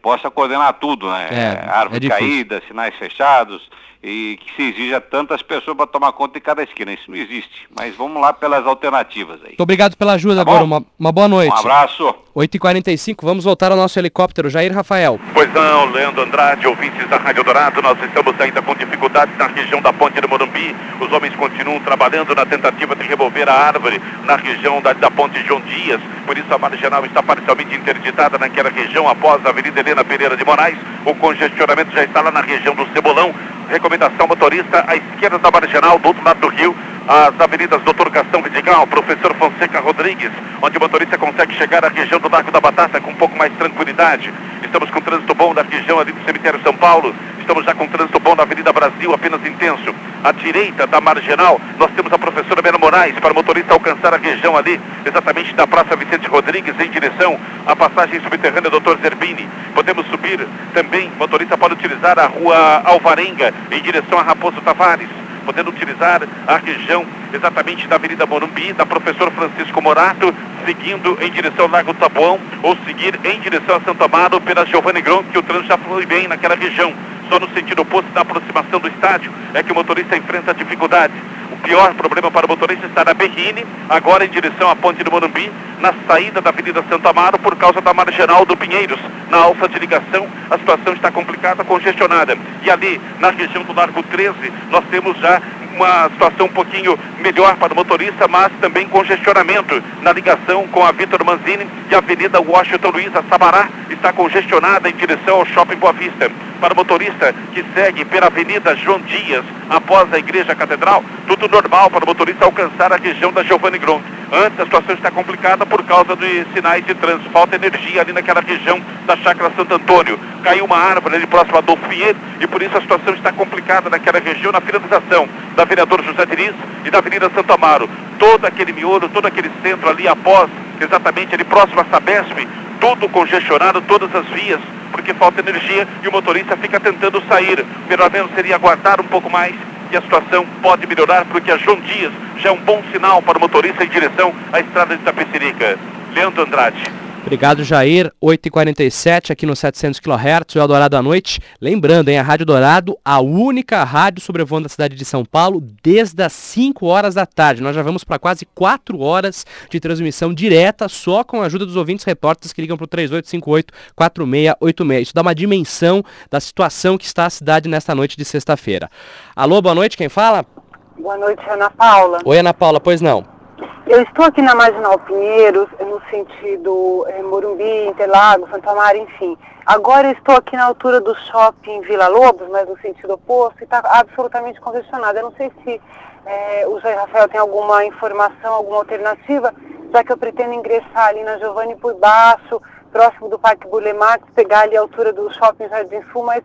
possa coordenar tudo, né? Árvore caída, sinais fechados, e que se exija tantas pessoas para tomar conta de cada esquina. Isso não existe, mas vamos lá pelas alternativas aí. Muito obrigado pela ajuda, agora, uma boa noite. Um abraço. 8h45, vamos voltar ao nosso helicóptero. Jair Rafael. Pois não, Leandro Andrade, ouvintes da Rádio Dourado, nós estamos ainda com dificuldades na região da Ponte do Morumbi. Os homens continuam trabalhando na tentativa de remover a árvore na região da Ponte João Dias. Por isso a Marginal está parcialmente interditada naquela região após a Avenida Helena Pereira de Moraes. O congestionamento já está lá na região do Cebolão. Recomendação motorista à esquerda da Marginal, do outro lado do rio, as avenidas Doutor Gastão Vidigal, Professor Fonseca Rodrigues, onde o motorista consegue chegar à região do Largo da Batata com um pouco mais de tranquilidade. Estamos com trânsito bom na região ali do Cemitério São Paulo. Estamos já com trânsito bom na Avenida Brasil, apenas intenso. À direita da Marginal, nós temos a Professora Mello Moraes, para o motorista alcançar a região ali, exatamente da Praça Vicente Rodrigues, em direção à passagem subterrânea Doutor Zerbini. Podemos subir também, motorista pode utilizar a Rua Alvarenga, em direção a Raposo Tavares, podendo utilizar a região exatamente da Avenida Morumbi, da Professor Francisco Morato, seguindo em direção ao Lago do Taboão, ou seguir em direção a Santo Amaro pela Giovanni Gron, que o trânsito já flui bem naquela região. Só no sentido oposto da aproximação do estádio é que o motorista enfrenta dificuldades. O pior problema para o motorista está na Berrini, agora em direção à Ponte do Morumbi, na saída da Avenida Santo Amaro, por causa da Marginal do Pinheiros. Na alça de ligação, a situação está complicada, congestionada. E ali, na região do Largo 13, nós temos já uma situação um pouquinho melhor para o motorista, mas também congestionamento na ligação com a Vitor Manzini e a Avenida Washington Luiz. A Sabará está congestionada em direção ao Shopping Boa Vista. Para o motorista que segue pela Avenida João Dias, após a Igreja Catedral, tudo normal para o motorista alcançar a região da Giovanni Gron. Antes, a situação está complicada por causa de sinais de trânsito. Falta energia ali naquela região da Chácara Santo Antônio. Caiu uma árvore ali próximo a Adolfo Pinheiro e por isso a situação está complicada naquela região, na finalização da Vereador José Diniz e da Avenida Santo Amaro. Todo aquele miolo, todo aquele centro ali após, exatamente ali próximo à Sabesp, tudo congestionado, todas as vias, porque falta energia e o motorista fica tentando sair. Pelo menos seria aguardar um pouco mais e a situação pode melhorar, porque a João Dias já é um bom sinal para o motorista em direção à estrada de Tapecerica. Leandro Andrade. Obrigado, Jair. 8h47 aqui no 700 kHz, o Eldorado à noite. Lembrando, hein, a Rádio Dourado, a única rádio sobrevoando a cidade de São Paulo desde as 5 horas da tarde. Nós já vamos para quase 4 horas de transmissão direta, só com a ajuda dos ouvintes repórteres que ligam para o 3858-4686. Isso dá uma dimensão da situação que está a cidade nesta noite de sexta-feira. Alô, boa noite, quem fala? Boa noite, Ana Paula. Oi, Ana Paula, pois não? Eu estou aqui na Marginal Pinheiros, no sentido Morumbi, Interlagos, Santo Amaro, enfim. Agora eu estou aqui na altura do shopping Vila Lobos, mas no sentido oposto, e está absolutamente congestionado. Eu não sei se o Jair Rafael tem alguma informação, alguma alternativa, já que eu pretendo ingressar ali na Giovanni por baixo, próximo do Parque Burle Marx, pegar ali a altura do Shopping Jardim Sul, mas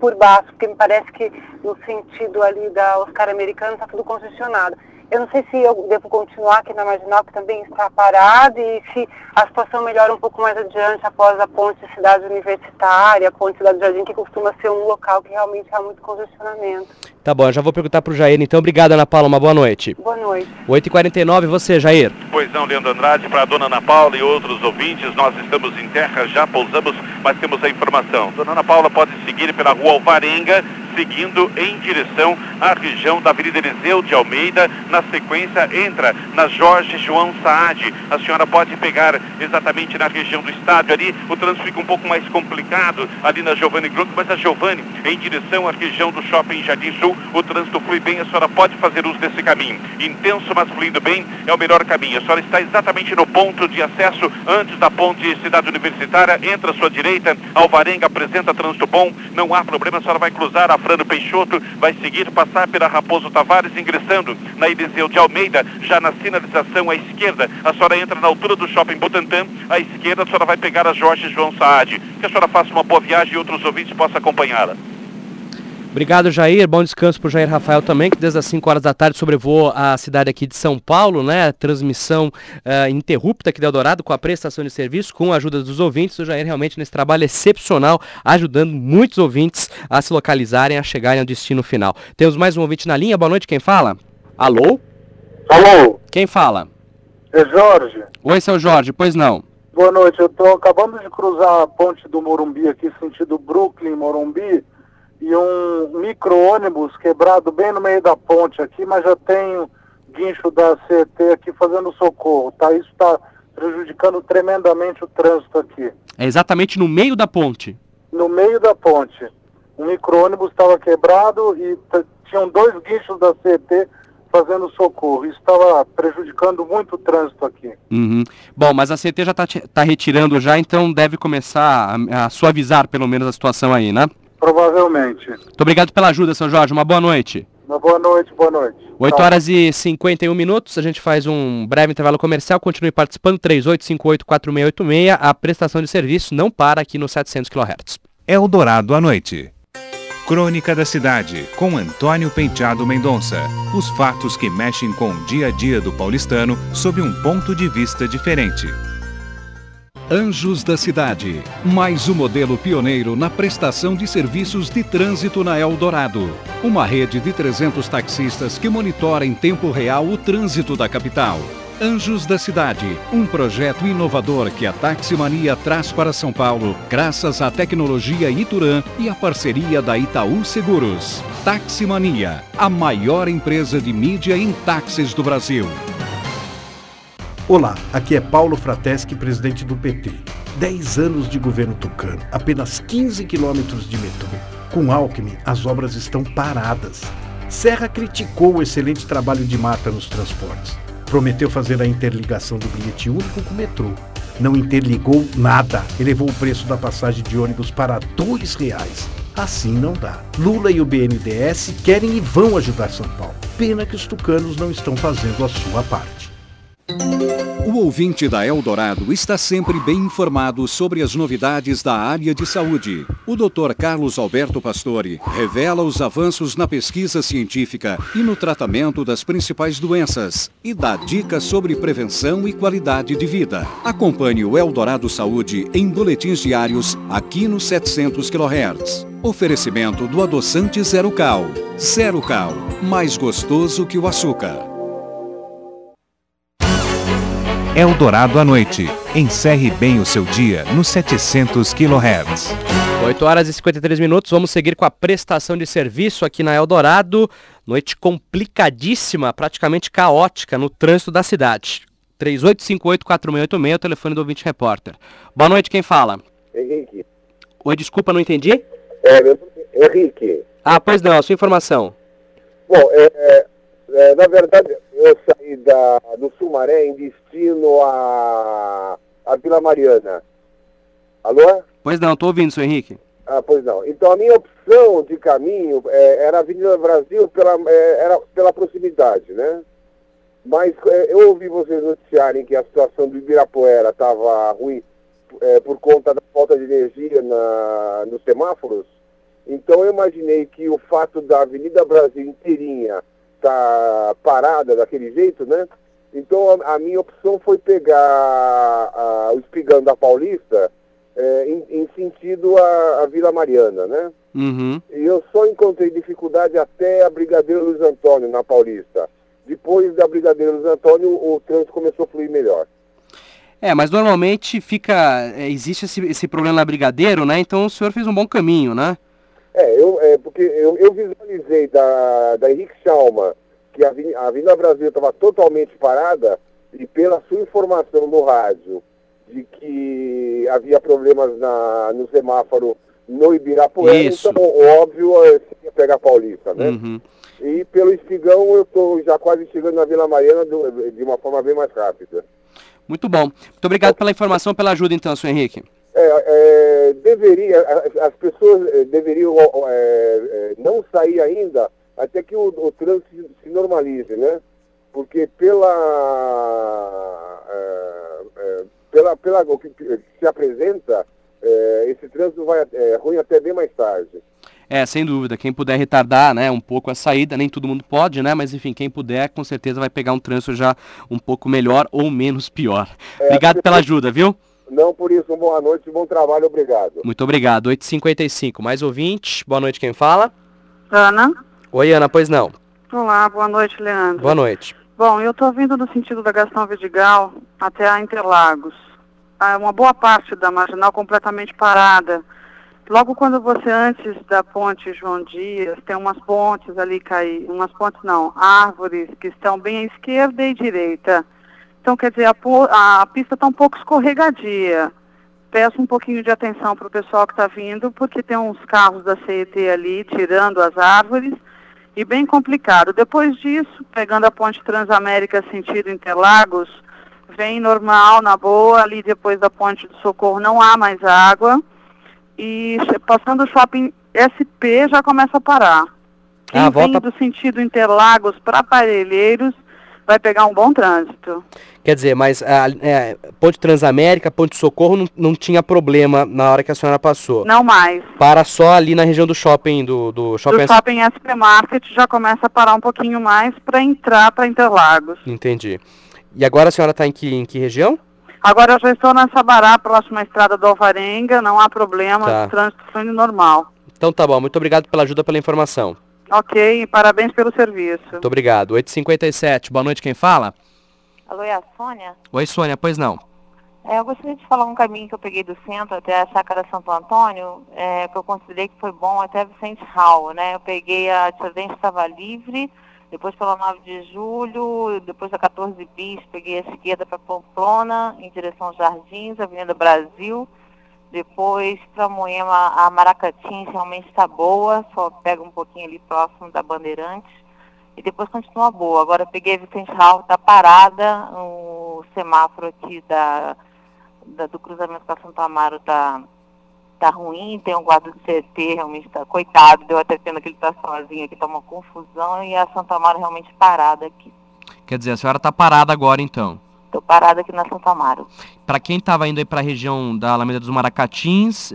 por baixo, porque me parece que no sentido ali da Oscar Americano está tudo congestionado. Eu não sei se eu devo continuar aqui na Marginal, que também está parado, e se a situação melhora um pouco mais adiante após a ponte Cidade Universitária, a ponte Cidade Jardim, que costuma ser um local que realmente há muito congestionamento. Tá bom, eu já vou perguntar para o Jair, então. Obrigado, Ana Paula, uma boa noite. Boa noite. 8h49, você, Jair. Pois não, Leandro Andrade, para a dona Ana Paula e outros ouvintes, nós estamos em terra, já pousamos, mas temos a informação. Dona Ana Paula pode seguir pela Rua Alvarenga, seguindo em direção à região da Avenida Eliseu de Almeida. Na sequência, entra na Jorge João Saad. A senhora pode pegar exatamente na região do estádio ali. O trânsito fica um pouco mais complicado ali na Giovanni Grunto, mas a Giovanni, em direção à região do Shopping Jardim Sul, o trânsito flui bem. A senhora pode fazer uso desse caminho. Intenso, mas fluindo bem, é o melhor caminho. A senhora está exatamente no ponto de acesso antes da ponte Cidade Universitária. Entra à sua direita, Alvarenga apresenta trânsito bom. Não há problema, a senhora vai cruzar a Fernando Peixoto, vai seguir, passar pela Raposo Tavares, ingressando na Eliseu de Almeida, já na sinalização à esquerda. A senhora entra na altura do Shopping Butantã, à esquerda a senhora vai pegar a Jorge João Saad. Que a senhora faça uma boa viagem e outros ouvintes possam acompanhá-la. Obrigado, Jair. Bom descanso para o Jair Rafael também, que desde as 5 horas da tarde sobrevoou a cidade aqui de São Paulo, né? Transmissão interrupta aqui do Eldorado com a prestação de serviço, com a ajuda dos ouvintes. O Jair realmente nesse trabalho excepcional, ajudando muitos ouvintes a se localizarem, a chegarem ao destino final. Temos mais um ouvinte na linha. Boa noite, quem fala? Alô? Alô? Quem fala? É Jorge. Oi, seu Jorge, pois não? Boa noite, eu estou acabando de cruzar a ponte do Morumbi aqui, sentido Brooklyn-Morumbi, e um micro-ônibus quebrado bem no meio da ponte aqui, mas já tem guincho da CET aqui fazendo socorro, tá? Isso está prejudicando tremendamente o trânsito aqui. É exatamente no meio da ponte? No meio da ponte. O micro-ônibus estava quebrado e tinham dois guinchos da CET fazendo socorro. Isso estava prejudicando muito o trânsito aqui. Uhum. Bom, mas a CET já está retirando já, então deve começar a suavizar pelo menos a situação aí, né? Provavelmente. Muito obrigado pela ajuda, seu Jorge. Uma boa noite. Uma boa noite, boa noite. 8 horas e 51 minutos, a gente faz um breve intervalo comercial. Continue participando, 38584686. A prestação de serviço não para aqui nos 700 kHz. Eldorado à noite. Crônica da Cidade, com Antônio Penteado Mendonça. Os fatos que mexem com o dia a dia do paulistano sob um ponto de vista diferente. Anjos da Cidade, mais um modelo pioneiro na prestação de serviços de trânsito na Eldorado. Uma rede de 300 taxistas que monitora em tempo real o trânsito da capital. Anjos da Cidade, um projeto inovador que a Taximania traz para São Paulo, graças à tecnologia Ituran e à parceria da Itaú Seguros. Taximania, a maior empresa de mídia em táxis do Brasil. Olá, aqui é Paulo Frateschi, presidente do PT. 10 anos de governo tucano, apenas 15 quilômetros de metrô. Com Alckmin, as obras estão paradas. Serra criticou o excelente trabalho de Mata nos transportes. Prometeu fazer a interligação do bilhete único com o metrô. Não interligou nada. Elevou o preço da passagem de ônibus para R$2. Assim não dá. Lula e o BNDES querem e vão ajudar São Paulo. Pena que os tucanos não estão fazendo a sua parte. O ouvinte da Eldorado está sempre bem informado sobre as novidades da área de saúde. O Dr. Carlos Alberto Pastore revela os avanços na pesquisa científica e no tratamento das principais doenças e dá dicas sobre prevenção e qualidade de vida. Acompanhe o Eldorado Saúde em boletins diários aqui nos 700 kHz. Oferecimento do adoçante Zero Cal. Zero Cal, mais gostoso que o açúcar. Eldorado à noite. Encerre bem o seu dia nos 700 kHz. 8 horas e 53 minutos. Vamos seguir com a prestação de serviço aqui na Eldorado. Noite complicadíssima, praticamente caótica no trânsito da cidade. 38584686, o telefone do ouvinte repórter. Boa noite, quem fala? Henrique. Oi, desculpa, não entendi? Henrique. Ah, pois não, a sua informação. Bom, na verdade, eu saí do Sumaré em destino à Vila Mariana. Alô? Pois não, estou ouvindo, senhor Henrique. Ah, pois não. Então a minha opção de caminho era a Avenida Brasil pela proximidade, né? Mas eu ouvi vocês noticiarem que a situação do Ibirapuera estava ruim por conta da falta de energia nos semáforos. Então eu imaginei que o fato da Avenida Brasil inteirinha está parada daquele jeito, né? Então a minha opção foi pegar o espigão da Paulista em sentido à Vila Mariana, né? Uhum. E eu só encontrei dificuldade até a Brigadeiro Luiz Antônio, na Paulista. Depois da Brigadeiro Luiz Antônio, o trânsito começou a fluir melhor. É, mas normalmente fica, existe esse problema na Brigadeiro, né? Então o senhor fez um bom caminho, né? Porque eu visualizei da Henrique Schalman que a Avenida Brasil estava totalmente parada, e pela sua informação no rádio de que havia problemas no semáforo no Ibirapuera, isso. Então óbvio eu ia pegar a Paulista, né? Uhum. E pelo espigão eu estou já quase chegando na Vila Mariana de uma forma bem mais rápida. Muito bom. Muito obrigado pela informação, pela ajuda então, senhor Henrique. As pessoas deveriam não sair ainda até que o trânsito se normalize, né? Porque pela o que se apresenta, esse trânsito vai ruim até bem mais tarde. Sem dúvida, quem puder retardar, né, um pouco a saída, nem todo mundo pode, né, mas enfim, quem puder com certeza vai pegar um trânsito já um pouco melhor ou menos pior. Obrigado pela ajuda, viu? Não, por isso, boa noite, bom trabalho, obrigado. Muito obrigado, 8h55, mais ouvinte, boa noite, quem fala? Ana. Oi, Ana, pois não. Olá, boa noite, Leandro. Boa noite. Bom, eu estou vindo no sentido da Gastão Vidigal até a Interlagos. Uma boa parte da Marginal completamente parada. Logo quando você, antes da ponte João Dias, tem umas pontes ali caídas, árvores que estão bem à esquerda e direita. Então, quer dizer, a pista está um pouco escorregadia. Peço um pouquinho de atenção para o pessoal que está vindo, porque tem uns carros da CET ali tirando as árvores, e bem complicado. Depois disso, pegando a ponte Transamérica sentido Interlagos, vem normal, na boa, ali depois da ponte do Socorro não há mais água, e passando o shopping SP já começa a parar. Quem vem do sentido Interlagos para Parelheiros vai pegar um bom trânsito. Quer dizer, mas Ponte Transamérica, Ponte Socorro não tinha problema na hora que a senhora passou? Não mais. Para só ali na região do shopping, do shopping SP Market, já começa a parar um pouquinho mais para entrar para Interlagos. Entendi. E agora a senhora está em que região? Agora eu já estou na Sabará, próxima à estrada do Alvarenga, não há problema, O trânsito foi normal. Então tá bom, muito obrigado pela ajuda, pela informação. Ok, parabéns pelo serviço. Muito obrigado. 8h57, boa noite, quem fala? Alô, é a Sônia? Oi, Sônia, pois não? Eu gostaria de falar um caminho que eu peguei do centro até a Chácara Santo Antônio, que eu considerei que foi bom até Vicente Raul, né? Eu peguei a Tiradentes, estava livre, depois pela 9 de julho, depois da 14 bis, peguei a esquerda para Pamplona, em direção aos Jardins, Avenida Brasil. Depois, para Moema, a Maracatins realmente está boa, só pega um pouquinho ali próximo da Bandeirantes. E depois continua boa. Agora eu peguei a Vicente Raul, está parada, o semáforo aqui do cruzamento para Santo Amaro está ruim, tem um guarda do CT, realmente está coitado, deu até pena que ele está sozinho aqui, está uma confusão, e a Santo Amaro realmente parada aqui. Quer dizer, a senhora está parada agora então? Estou parada aqui na Santo Amaro. Para quem estava indo aí para a região da Alameda dos Maracatins,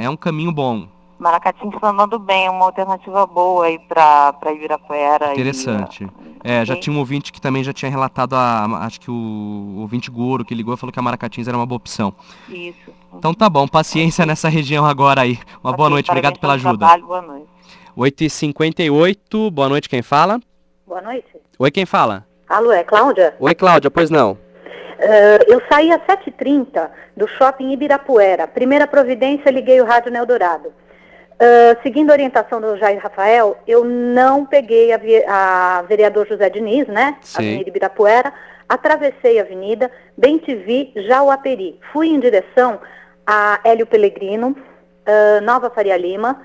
é um caminho bom. Maracatins está andando bem, é uma alternativa boa aí para Ibirapuera. Interessante. Já tinha um ouvinte que também já tinha relatado, acho que o ouvinte Goro que ligou e falou que a Maracatins era uma boa opção. Isso. Então tá bom, paciência nessa região agora aí. Uma boa noite, obrigado pela ajuda. Trabalho, boa noite. 8h58, boa noite, quem fala? Boa noite. Oi, quem fala? Alô, é Cláudia? Oi, Cláudia, pois não? Eu saí às 7h30 do shopping Ibirapuera. Primeira providência, liguei o rádio no Eldorado. Seguindo a orientação do Jair Rafael, eu não peguei a vereador José Diniz, né? Sim. Avenida Ibirapuera. Atravessei a avenida, Bem-te-vi, Jauaperi. Fui em direção a Hélio Pellegrino, Nova Faria Lima.